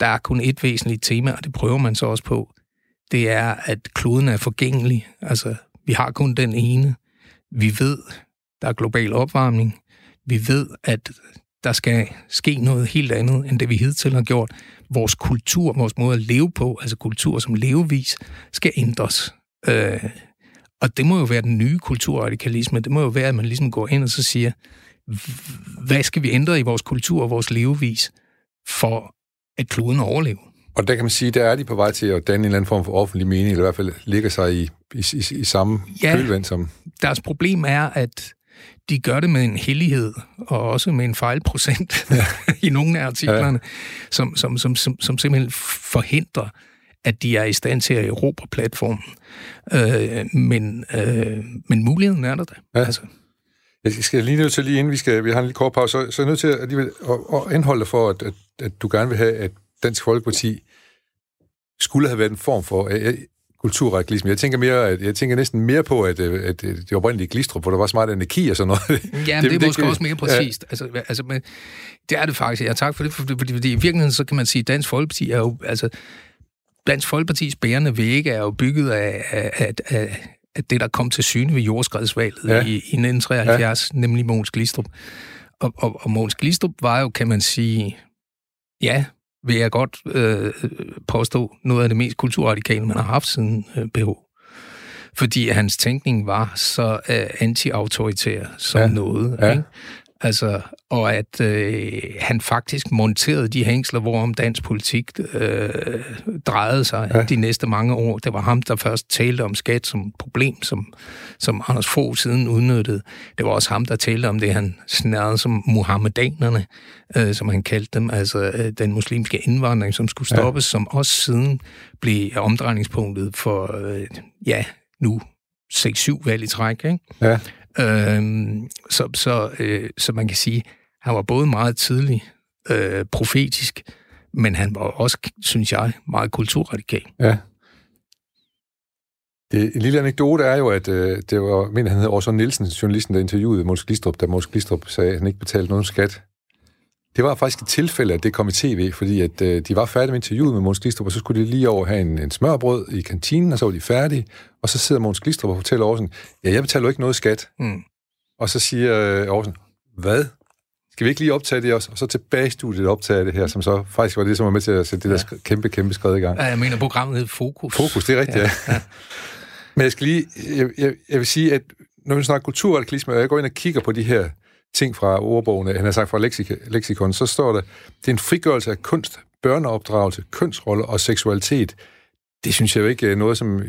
der er kun et væsentligt tema, og det prøver man så også på. Det er, at kloden er forgængelig. Altså, vi har kun den ene. Vi ved, der er global opvarmning. Vi ved, at der skal ske noget helt andet, end det vi hidtil har gjort. Vores kultur, vores måde at leve på, altså kultur som levevis, skal ændres. Øh, og det må jo være den nye kulturradikalisme. Det må jo være, at man ligesom går ind og så siger, hvad skal vi ændre i vores kultur og vores levevis, for at kloden overlever? Og der kan man sige, der er de på vej til at danne en eller anden form for offentlig mening, eller i hvert fald ligger sig i, i, i, i samme ja, kølvand som... Deres problem er, at de gør det med en hellighed, og også med en fejlprocent ja. i nogle af artiklerne, ja. som, som, som, som, som simpelthen forhindrer, at de er i stand til at erobre platformen. Øh, men, øh, men muligheden er der da. Ja. Altså. Jeg skal lige nødt til, lige inden vi skal, vi har en lille kort pause, så, så er jeg nødt til at, at, at anholde for, at, at, at du gerne vil have, at Dansk Folkeparti skulle have været en form for øh, kulturradikalisme. Jeg tænker mere, at, jeg tænker næsten mere på, at, at det oprindelige Glistrup, hvor der var så meget energi og sådan noget. Ja, det, det er måske det, også mere præcist. Ja. Altså, altså, men, det er det faktisk. Ja, tak for det, fordi, fordi, fordi i virkeligheden så kan man sige, at Dansk Folkeparti er jo, altså, Dansk Folkepartis bærende vægge er jo bygget af, af, af, af det, der kom til syne ved jordskredsvalget ja. i, i nitten treoghalvfjerds, ja. nemlig Mogens Glistrup. Og, og, og Mogens Glistrup var jo, kan man sige, ja, vil jeg godt øh, påstå, noget af det mest kulturradikale, man har haft siden øh, B H. Fordi hans tænkning var så øh, anti-autoritær som ja. noget. Ja. Ikke? Altså, og at øh, han faktisk monterede de hængsler, hvorom dansk politik øh, drejede sig ja. de næste mange år. Det var ham, der først talte om skat som problem, som, som Anders Fogh siden udnyttede. Det var også ham, der talte om det, han snærede som muhammedanerne, øh, som han kaldte dem, altså øh, den muslimske indvandring, som skulle stoppes, ja. som også siden blev omdrejningspunktet for, øh, ja, nu seks syv valg i træk, ikke? Ja. Øhm, så, så, øh, så man kan sige, han var både meget tidlig øh, profetisk, men han var også, synes jeg, meget kulturradikal. Ja. Det, en lille anekdote er jo, at øh, det var, men han hedder Søren Nielsen, journalisten, der interviewede Mogens Glistrup, da Mogens Glistrup sagde, at han ikke betalte nogen skat. Det var faktisk et tilfælde, at det kom i tv, fordi at, øh, de var færdige med interviewet med Mogens Glistrup, og så skulle de lige over have en, en smørbrød i kantinen, og så var de færdige, og så sidder Mogens Glistrup og fortæller Aarhusen, ja, jeg betaler jo ikke noget skat. Mm. Og så siger øh, Aarhusen, hvad? Skal vi ikke lige optage det også? Og så tilbage i studiet optage det her, som så faktisk var det, som var med til at sætte det der ja. kæmpe, kæmpe skridt i gang. Ja, jeg mener, programmet hed Fokus. Fokus, det er rigtigt, ja. ja. Men jeg skal lige, jeg, jeg, jeg vil sige, at når vi snakker kulturradikalisme, og jeg går ind og kigger på de her ting fra ordbogen, han har sagt fra leksik- leksikon, så står der, det er en frigørelse af kunst, børneopdragelse, kønsroller og seksualitet. Det synes jeg jo ikke er noget, som,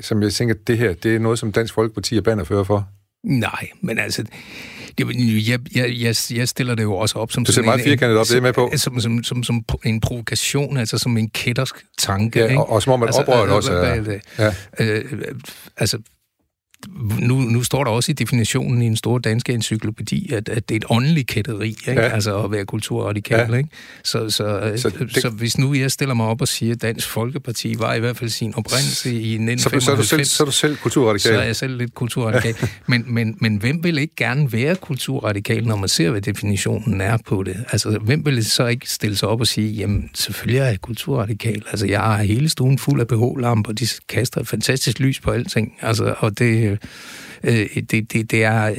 som jeg tænker, det her, det er noget, som Dansk Folkeparti er bannerfører for. Nej, men altså, det, jeg, jeg, jeg stiller det jo også op som, sådan en, en, op, som, det som, som, som, som en provokation, altså som en kættersk tanke. Ja, og, og som om man altså, oprører det også. Altså, ja. øh, altså Nu, nu står der også i definitionen i en stor danske encyklopædi, at, at det er et åndeligt kætteri, ikke? Ja. Altså at være kulturradikal. Ja. Ikke? Så, så, så, det... så hvis nu jeg stiller mig op og siger, at Dansk Folkeparti var i hvert fald sin oprindelse i nitten femoghalvfems... Så, så, så, så er du selv kulturradikal. Så er jeg selv lidt kulturradikal. Ja. Men, men, men hvem vil ikke gerne være kulturradikal, når man ser, hvad definitionen er på det? Altså, hvem vil så ikke stille sig op og sige, jamen, selvfølgelig er jeg kulturradikal. Altså, jeg har hele stuen fuld af B H-lamper, de kaster et fantastisk lys på alting. Altså, og det... Det, det, det, er,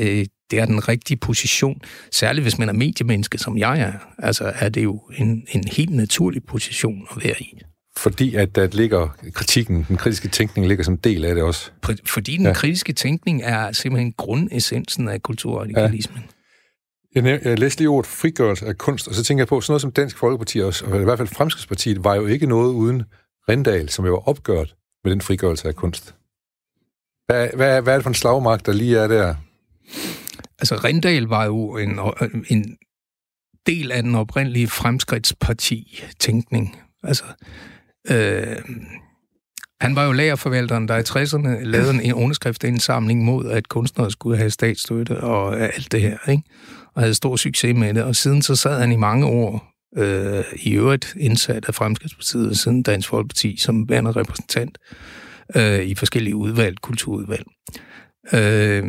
det er den rigtige position, særligt hvis man er mediemenneske, som jeg er. Altså er det jo en, en helt naturlig position at være i. Fordi at der ligger kritikken, den kritiske tænkning ligger som del af det også. Fordi den ja. kritiske tænkning er simpelthen grundessensen af kulturradikalismen. Ja. Jeg, jeg læste lige ordet frigørelse af kunst, og så tænker jeg på, sådan noget som Dansk Folkeparti også, og i hvert fald Fremskridtspartiet, var jo ikke noget uden Rindal, som jo var opgjort med den frigørelse af kunst. Hvad, hvad, hvad er det for en slagmark, der lige er der? Altså, Rindal var jo en, en del af den oprindelige Fremskridtsparti-tænkning. Altså, øh, han var jo lagerforvalteren, der i tresserne lavede en underskriftindsamling mod, at kunstnere skulle have statsstøtte og alt det her, ikke? Og havde stor succes med det. Og siden så sad han i mange år øh, i øvrigt indsat af Fremskridtspartiet siden Dansk Folkeparti som værende repræsentant i forskellige udvalg, kulturudvalg. Øh,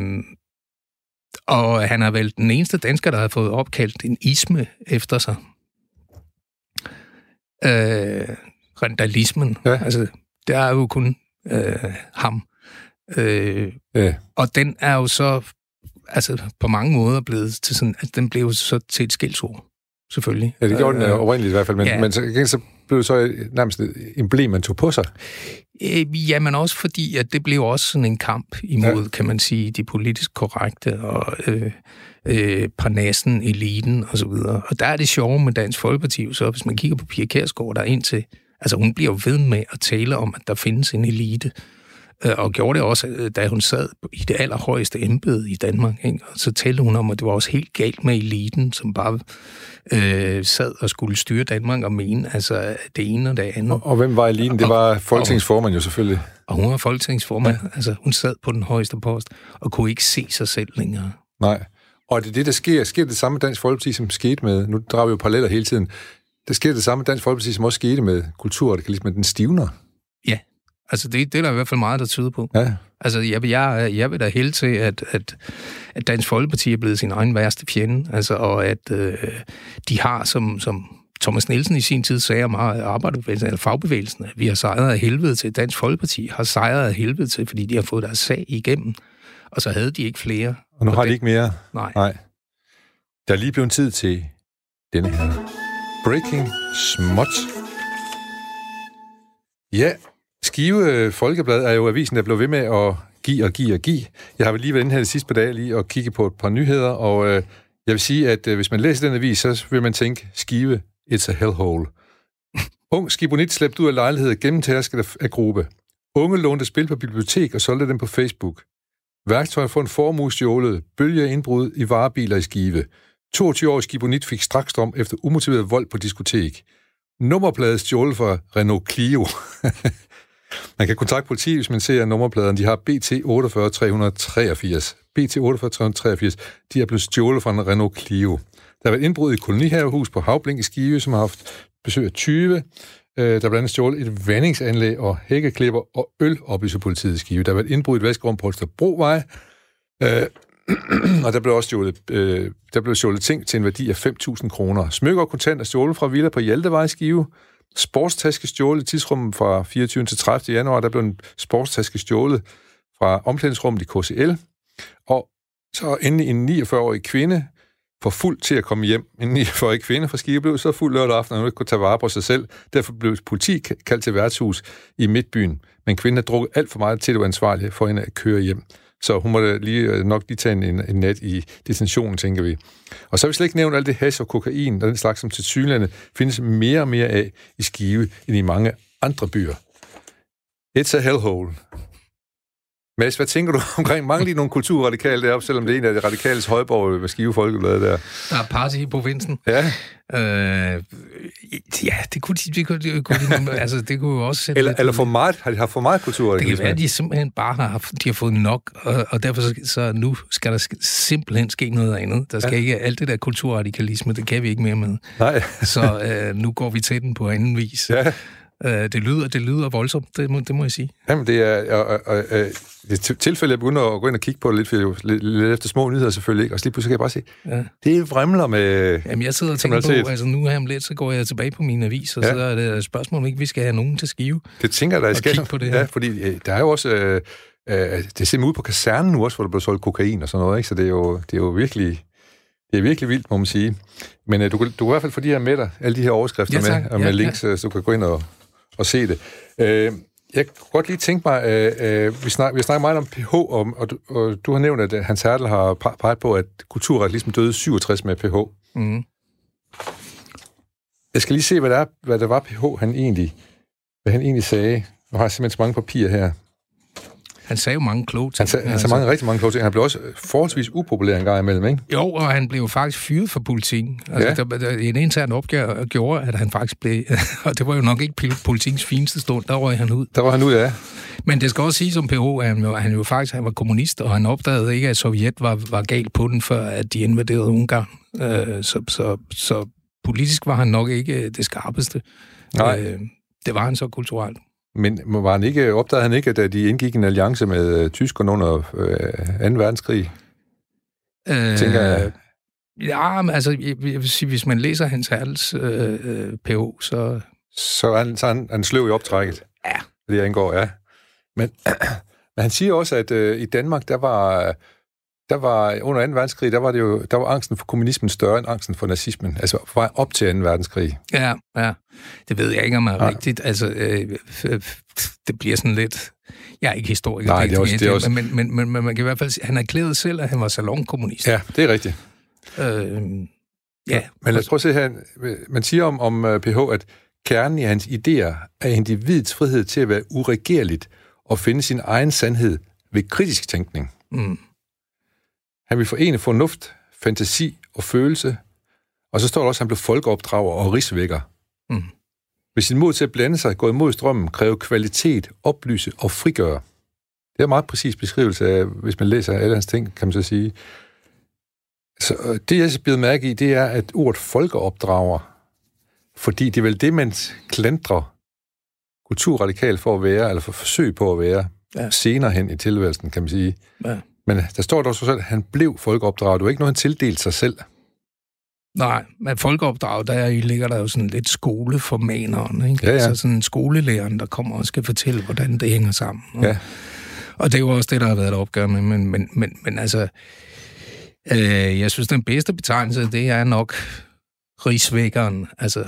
og han er vel den eneste dansker, der har fået opkaldt en isme efter sig. øh, rentalismen. Ja. Altså, det er jo kun øh, ham. Øh, ja. Og den er jo så altså, på mange måder blevet til sådan, at den blev jo så til et skældsord, selvfølgelig. Ja, det gjorde øh, den oprindeligt i hvert fald, men, ja. men så, så blev det så nærmest et emblem, man tog på sig. Øh, ja, men også fordi, at det blev også sådan en kamp imod, ja. kan man sige, de politisk korrekte og øh, øh, parnassen, eliten osv. Og, og der er det sjove med Dansk Folkeparti, så hvis man kigger på Pia Kærsgaard, der er indtil, altså hun bliver jo ved med at tale om, at der findes en elite, og gjorde det også, da hun sad i det allerhøjeste embede i Danmark. Ikke? Og så talte hun om, at det var også helt galt med eliten, som bare øh, sad og skulle styre Danmark og mene altså, det ene og det andet. Og, og hvem var eliten? Det var folketingsformand jo selvfølgelig. Og hun var folketingsformand. Ja. Altså, hun sad på den højeste post og kunne ikke se sig selv længere. Nej. Og det er det, der sker. Sker det samme Dansk Folkeparti, som skete med... Nu drager vi jo paralleller hele tiden. Det sker det samme Dansk Folkeparti, som også skete med kulturradikalismen. Den stivner. Ja. Altså, det, det er der i hvert fald meget, der tyder på. Ja. Altså, jeg, jeg, jeg vil da hælde til, at, at, at Dansk Folkeparti er blevet sin egen værste fjende, altså, og at øh, de har, som, som Thomas Nielsen i sin tid sagde om arbejderbevægelsen, eller fagbevægelsen, at vi har sejret af helvede til. Dansk Folkeparti har sejret af helvede til, fordi de har fået deres sag igennem, og så havde de ikke flere. Og nu har de ikke mere? Nej. Nej. Der er lige blevet tid til denne her. Breaking Småt. Ja. Skive Folkeblad er jo avisen, der blev ved med at give og give og give. Jeg har vel lige været inde her de sidste par dage lige og kigge på et par nyheder, og øh, jeg vil sige, at øh, hvis man læser den avis, så vil man tænke, Skive, it's a hellhole. Ung skibonit slæbte ud af lejlighed gennemtærsket af gruppe. Unge lånte spil på bibliotek og solgte dem på Facebook. Værktøjer for en formue stjålet, bølge indbrud i varebiler i Skive. toogtyve-årig skibonit fik straksdom efter umotiveret vold på diskotek. Nummerplade stjålet fra Renault Clio. Man kan kontakte politiet, hvis man ser nummerpladerne. De har B T fire otte tre otte tre. B T fire otte tre otte tre. De er blevet stjålet fra en Renault Clio. Der har været indbrud i kolonihavehus på Havblink i Skive, som har haft besøg af tyve. Der er blandt andet stjålet et vandingsanlæg og hækkeklipper og øl op i politiet i Skive. Der har været indbrud i et vaskerum på Holstebrovej. Og der blev også stjålet, der blev stjålet ting til en værdi af fem tusind kroner. Smykker og kontanter stjålet fra villa på Hjaltevej i Skive. Sportstaske stjålet i tidsrummet fra fireogtyvende til tredivte januar. Der blev en sportstaske stjålet fra omklædningsrummet i K C L. Og så endelig en niogfyrre-årig kvinde for fuld til at komme hjem. En niogfyrre-årig kvinde fra Skive blev så fuld lørdag aften, og hun ikke kunne tage vare på sig selv. Derfor blev politi kaldt til værtshus i Midtbyen. Men kvinden har drukket alt for meget til at være ansvarlig for hende at køre hjem. Så hun måtte lige, nok lige tage en, en nat i detentionen, tænker vi. Og så har vi slet ikke nævnt alt det hash og kokain, og den slags, som til Sydlandet findes mere og mere af i Skive, end i mange andre byer. It's a hellhole. Mads, hvad tænker du omkring? Mangler lige nogle kulturradikale deroppe, selvom det er en af de radikales højborg med Skive Folkebladet der? Der er party i provinsen. Ja. Øh, ja, det kunne de, det kunne, det kunne de altså det kunne jo også sætte eller, eller for meget, har de haft for meget kulturradikale? Det kan være, de simpelthen bare har haft, de har fået nok, og, og derfor så, så nu skal der simpelthen ske noget andet. Der skal ja. ikke alt det der kulturradikalisme, det kan vi ikke mere med. Nej. Så øh, nu går vi til den på anden vis. Ja. Det lyder, det lyder voldsomt, det må, det må jeg sige. Jamen, det er... Og, og, og, det er tilfælde, jeg begynder at gå ind og kigge på det lidt, for jeg lidt, lidt efter små nyheder selvfølgelig, ikke? Og så lige pludselig kan jeg bare sige, ja. det vremler med... Jamen, jeg sidder og tænker på, altså nu her om lidt, så går jeg tilbage på min avis, og ja. så er det et spørgsmål, om ikke vi skal have nogen til Skive. Det tænker jeg, der skal. Kigge på det her. Ja, fordi der er jo også... Øh, øh, det er simpelthen ude på kasernen nu også, hvor der bliver solgt kokain og sådan noget, ikke? Så det er jo, det er jo virkelig... Det er virkelig vildt, må man sige. Men øh, du, du kan i hvert fald få de her med dig, alle de her overskrifter ja, med, og med ja, links, ja. så du kan gå ind og... og se det. Øh, jeg kunne godt lige tænke mig, øh, øh, vi, snak, vi snakker meget om pH, og, og, du, og du har nævnt, at Hans Hertel har peget på, at kulturret ligesom døde syvogtres med pH. Mm. Jeg skal lige se, hvad der, hvad der var pH, han egentlig, hvad han egentlig sagde. Nu har jeg simpelthen så mange papirer her. Han sagde jo mange kloge ting. Han sagde, han sagde mange, rigtig mange kloge ting. Han blev også forholdsvis upopulær en gang imellem, ikke? Jo, og han blev jo faktisk fyret fra Politiken. Altså, ja. der, der, en intern opgave gjorde, at han faktisk blev... og det var jo nok ikke Politikens fineste stund. Der røg han ud. Der røg han ud, ja. Men det skal også sige som P O, at han jo, han jo faktisk han var kommunist, og han opdagede ikke, at Sovjet var, var galt på den, før at de invaderede Ungarn. Øh, så, så, så politisk var han nok ikke det skarpeste. Nej. Øh, det var han så kulturelt. Men var han ikke, opdagede han ikke, at de indgik en alliance med tyskerne under øh, anden verdenskrig? Øh, Tænker jeg... Ja, men altså, jeg, jeg vil sige, hvis man læser Hans Hertels øh, P O, så, Så er han, så han, han sløv i optrækket. Ja. Det angår, ja. Men, men han siger også, at øh, i Danmark, der var, der var under anden verdenskrig, der var, det jo, der var angsten for kommunismen større end angsten for nazismen. Altså op til anden verdenskrig. Ja, ja. Det ved jeg ikke, om det er ja. rigtigt. Altså, øh, det bliver sådan lidt... Jeg er ikke historiker. Nej, det er også... Det er også... Men, men, men, men man kan i hvert fald sige, han erklærede selv, at han var salonkommunist. Ja, det er rigtigt. Øh, ja. Men lad os prøve at se her. Man siger om, om P H, at kernen i hans idéer er individets frihed til at være uregerligt og finde sin egen sandhed ved kritisk tænkning. Mm. Han vil forene fornuft, fantasi og følelse. Og så står der også, at han blev folkeopdrager og rigsvækker. Mm. Ved sin mod til at blande sig, gå imod strømmen, kræve kvalitet, oplyse og frigøre. Det er en meget præcis beskrivelse af, hvis man læser alle hans ting, kan man så sige. Så det, jeg bliver mærke i, det er, at ordet folkeopdrager, fordi det er vel det, man klandrer kulturradikalt for at være, eller for forsøg på at være, ja. senere hen i tilværelsen, kan man sige. Ja. Men der står dog så selv, at han blev folkeopdraget. Det var ikke noget, han tildelte sig selv. Nej, men folkeopdrag, der ligger der jo sådan lidt skoleformaneren, ikke? Ja, ja. Altså sådan en skolelæreren, der kommer og skal fortælle, hvordan det hænger sammen. Og, ja. og det er jo også det, der har været et opgør med, men, men, men, men altså, øh, jeg synes, den bedste betegnelse, det er nok rigsvækkeren, altså...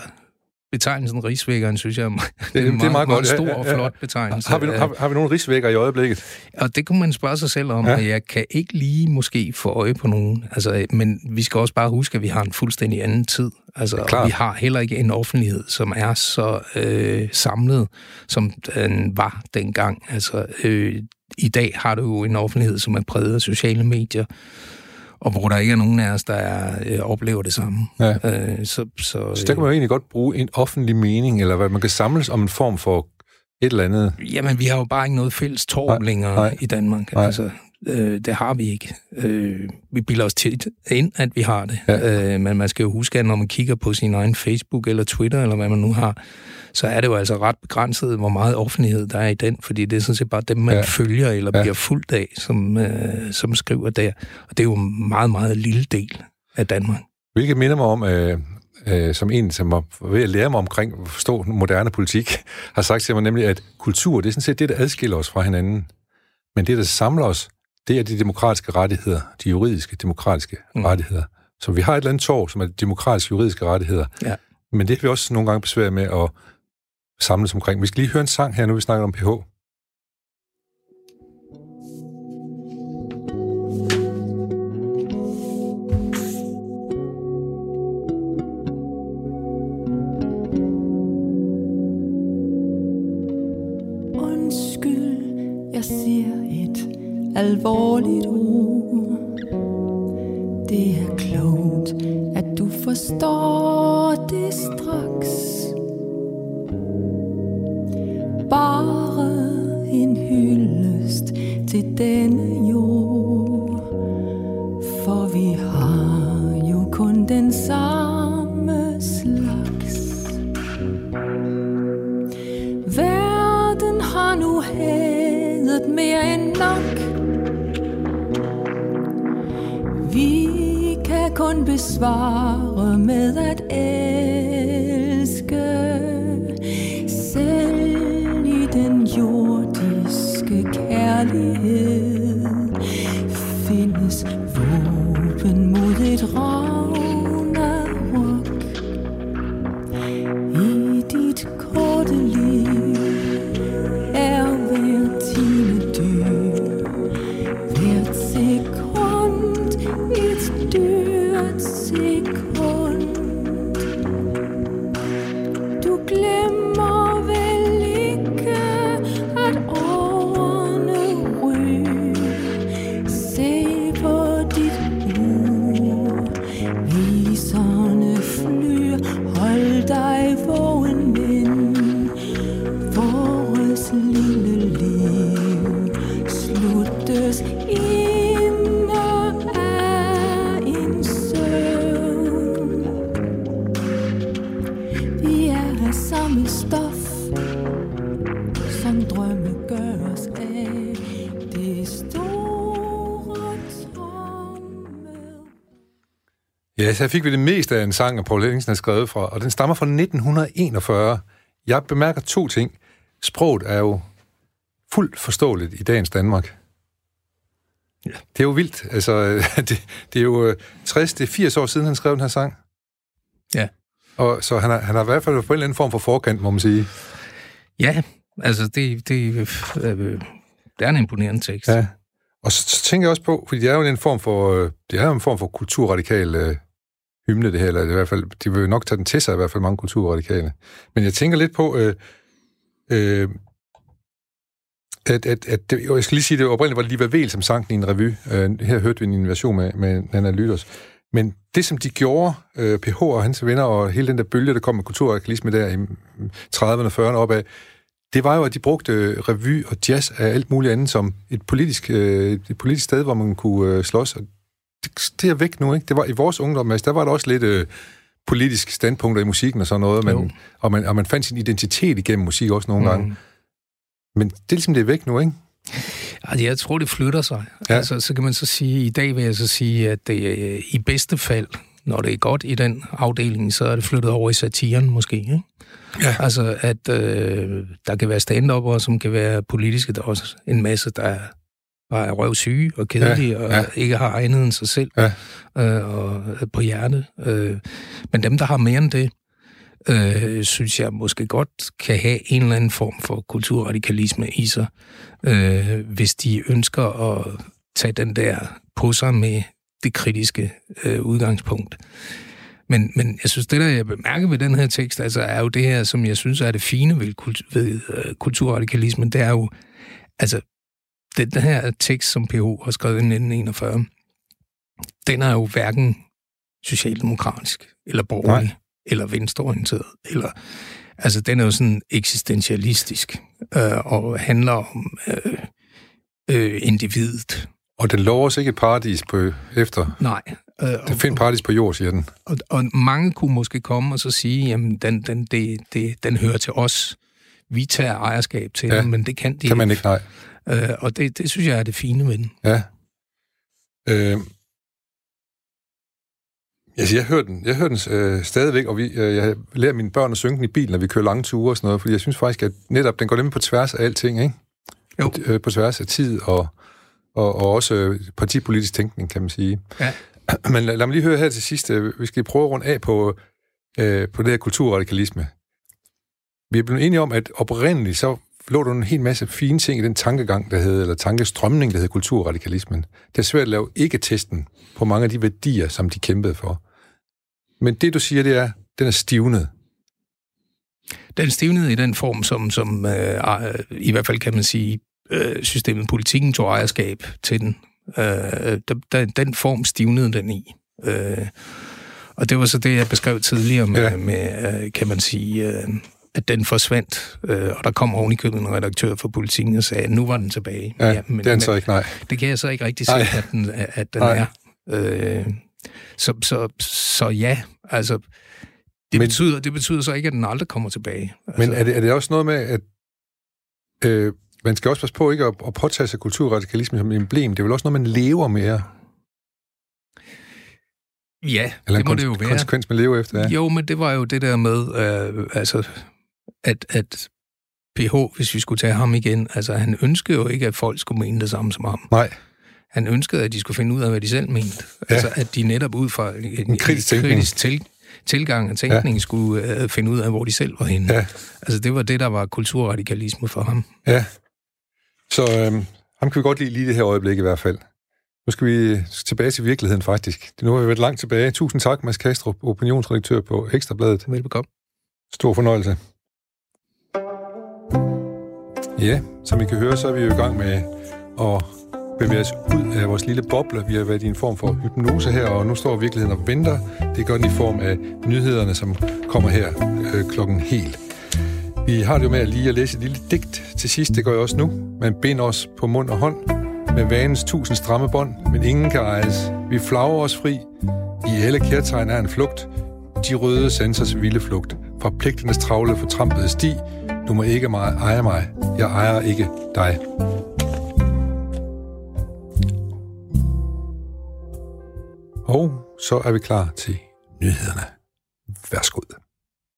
Betegnelsen rigsvækkeren, synes jeg, er meget, det, det er meget, meget godt. stor og flot ja, ja, ja. betegnelse. Har vi, har, har vi nogle rigsvækker i øjeblikket? Og det kunne man spørge sig selv om, ja. og jeg kan ikke lige måske få øje på nogen. Altså, men vi skal også bare huske, at vi har en fuldstændig anden tid. Altså, vi har heller ikke en offentlighed, som er så øh, samlet, som den var dengang. Altså, øh, i dag har du jo en offentlighed, som er præget af sociale medier, og hvor der ikke er nogen af os, der er, øh, oplever det samme. Ja. Øh, så, så, øh... så der kan man jo egentlig godt bruge en offentlig mening, eller hvad man kan samles om en form for et eller andet. Jamen, vi har jo bare ikke noget fælles torv længere nej. i Danmark. Nej. Altså, øh, det har vi ikke. Øh, vi bilder os tit ind, at vi har det. Ja. Øh, men man skal jo huske, at når man kigger på sin egen Facebook eller Twitter, eller hvad man nu har, så er det jo altså ret begrænset, hvor meget offentlighed der er i den, fordi det er sådan set bare dem, man ja. følger eller ja. bliver fuldt af, som, øh, som skriver der. Og det er jo en meget, meget lille del af Danmark. Hvilket minder mig om, øh, øh, som en, som var ved at lære mig omkring at forstå moderne politik, har sagt til mig nemlig, at kultur, det er sådan set det, der adskiller os fra hinanden. Men det, der samler os, det er de demokratiske rettigheder, de juridiske demokratiske mm. rettigheder. Så vi har et eller andet torv, som er demokratiske juridiske rettigheder. Ja. Men det har vi også nogle gange besvær med at samles omkring. Vi skal lige høre en sang her, nu vi snakker om P H. Undskyld, jeg siger et alvorligt ord. Det er klogt, at du forstår det straks. Bare en hyldest til denne jord, for vi har jo kun den samme slags. Verden har nu hadet mere end nok. Vi kan kun besvare med at elske selv. Den jordiske kærlighed findes våben mod et ragnarok. I dit korte liv er hver time dyr, hvert sekund et dyrt sekund. Du glemmer Ja, så fik vi det meste af en sang, Paul Henningsen har skrevet fra, og den stammer fra nitten enogfyrre Jeg bemærker to ting. Sproget er jo fuldt forståeligt i dagens Danmark. Ja. Det er jo vildt. Altså, det, det er jo tres til firs år siden, han skrev den her sang. Ja. Og så han har, han har i hvert fald på en eller anden form for forkant, må man sige. Ja, altså det, det, øh, det er en imponerende tekst. Ja. Og så, så tænker jeg også på, fordi det er jo en form for, det er en form for kulturradikal øh, hymne, det her, eller i hvert fald, de vil jo nok tage den til sig, i hvert fald mange kulturradikale. Men jeg tænker lidt på, øh, øh, at, at, at det, jeg skal lige sige, det oprindeligt var det lige Vervel, som sang den i en revy. Øh, her hørte vi en version med, med Anna Lyders. Men det, som de gjorde, øh, P H og hans venner, og hele den der bølge, der kom med kulturradikalisme der i trediverne og fyrrerne opad, det var jo, at de brugte revy og jazz af alt muligt andet som et politisk, øh, et politisk sted, hvor man kunne øh, slås. Det, det er væk nu, ikke? Det var, i vores ungdom, altså, der var der også lidt øh, politiske standpunkter i musikken og sådan noget, man, og, man, og man fandt sin identitet igennem musik også nogle mm. gange. Men det er ligesom, det er væk nu, ikke? Altså, jeg tror, det flytter sig. Ja. Altså, så kan man så sige, i dag vil jeg så sige, at det øh, i bedste fald, når det er godt i den afdeling, så er det flyttet over i satiren måske, ikke? Ja. Altså, at øh, der kan være stand-upper, som kan være politiske, der er også en masse, der bare er røvsyge og kedelige, ja. Ja. Og ikke har egnet end sig selv, ja. øh, og på hjertet. Øh. Men dem, der har mere end det, Øh, synes jeg måske godt kan have en eller anden form for kulturradikalisme i sig, øh, hvis de ønsker at tage den der på sig med det kritiske øh, udgangspunkt. Men, men jeg synes, det der jeg bemærker ved den her tekst, altså er jo det her, som jeg synes er det fine ved, kultur, ved øh, kulturradikalismen, det er jo, altså den her tekst, som P H har skrevet i nitten enogfyrre, den er jo hverken socialdemokratisk eller borgerlig. Nej. Eller venstreorienteret, eller altså den er jo sådan eksistentialistisk øh, og handler om øh, øh, individet. Og den lover sig ikke et paradis på efter. Nej. Øh, den finder paradis på jord, siger den. Og, og mange kunne måske komme og så sige, jamen den den det, det den hører til os. Vi tager ejerskab til ja, den, men det kan de kan man ikke. Nej. Øh, og det det synes jeg er det fine ved den. Ja. Øh. Altså, jeg hører den, jeg hører den øh, stadigvæk, og vi, øh, jeg lærer mine børn at synge den i bilen, når vi kører lange ture og sådan noget, fordi jeg synes faktisk, at netop den går nemlig på tværs af alting, ikke? Jo. På, øh, på tværs af tid og, og, og også øh, partipolitisk tænkning, kan man sige. Ja. Men lad, lad mig lige høre her til sidst, øh, vi skal prøve at runde af på, øh, på det her kulturradikalisme. Vi er blevet enige om, at oprindeligt så lå der en hel masse fine ting i den tankegang, der hed, eller tankestrømning, der hed kulturradikalismen. Det er svært at lave ikke-testen på mange af de værdier, som de kæmpede for. Men det, du siger, det er, den er stivnet. Den stivnede i den form, som, som øh, i hvert fald kan man sige, øh, systemet politikken tog ejerskab til den. Øh, den, den form stivnede den i. Øh, og det var så det, jeg beskrev tidligere med, ja. med øh, kan man sige, øh, at den forsvandt, øh, og der kom oven i købet en redaktør fra Politiken og sagde, at nu var den tilbage. Ja, ja, men det er den så ikke, nej. Det kan jeg så ikke rigtig se, at den, at den er. Øh, Så, så, så ja, altså, det, men, betyder, det betyder så ikke, at den aldrig kommer tilbage. Altså. Men er det, er det også noget med, at øh, man skal også passe på ikke at, at påtage sig kulturradikalisme som et emblem? Det er vel også noget, man lever mere? Ja, eller det må kon- det jo være. Konsekvens, man lever efter, ja. Jo, men det var jo det der med, øh, altså, at, at P H, hvis vi skulle tage ham igen, altså, han ønskede jo ikke, at folk skulle mene det samme som ham. Nej. Han ønskede, at de skulle finde ud af, hvad de selv mente. Ja. Altså, at de netop ud fra en, en kritisk, en kritisk til, tilgang og tænkning ja. skulle uh, finde ud af, hvor de selv var henne. Ja. Altså, det var det, der var kulturradikalisme for ham. Ja. Så øhm, ham kan vi godt lide lige det her øjeblik i hvert fald. Nu skal vi tilbage til virkeligheden, faktisk. Nu har vi været langt tilbage. Tusind tak, Mads Kastrup, opinionsredaktør på Ekstrabladet. Velbekomme. Stor fornøjelse. Ja, som I kan høre, så er vi jo i gang med at bevæge os ud af vores lille boble. Vi har været i en form for hypnose her, og nu står virkeligheden og venter. Det gør den i form af nyhederne, som kommer her øh, klokken helt. Vi har det jo med at lige at læse et lille digt til sidst. Det gør jeg også nu. Man binder os på mund og hånd med vanens tusind stramme bånd, men ingen kan ejes. Vi flagrer os fri. I alle kærtegn er en flugt. De røde sensors vilde flugt. Fra pligternes travle fortrampede sti. Du må ikke mig eje mig. Jeg ejer ikke dig. Og så er vi klar til nyhederne. Værsgo.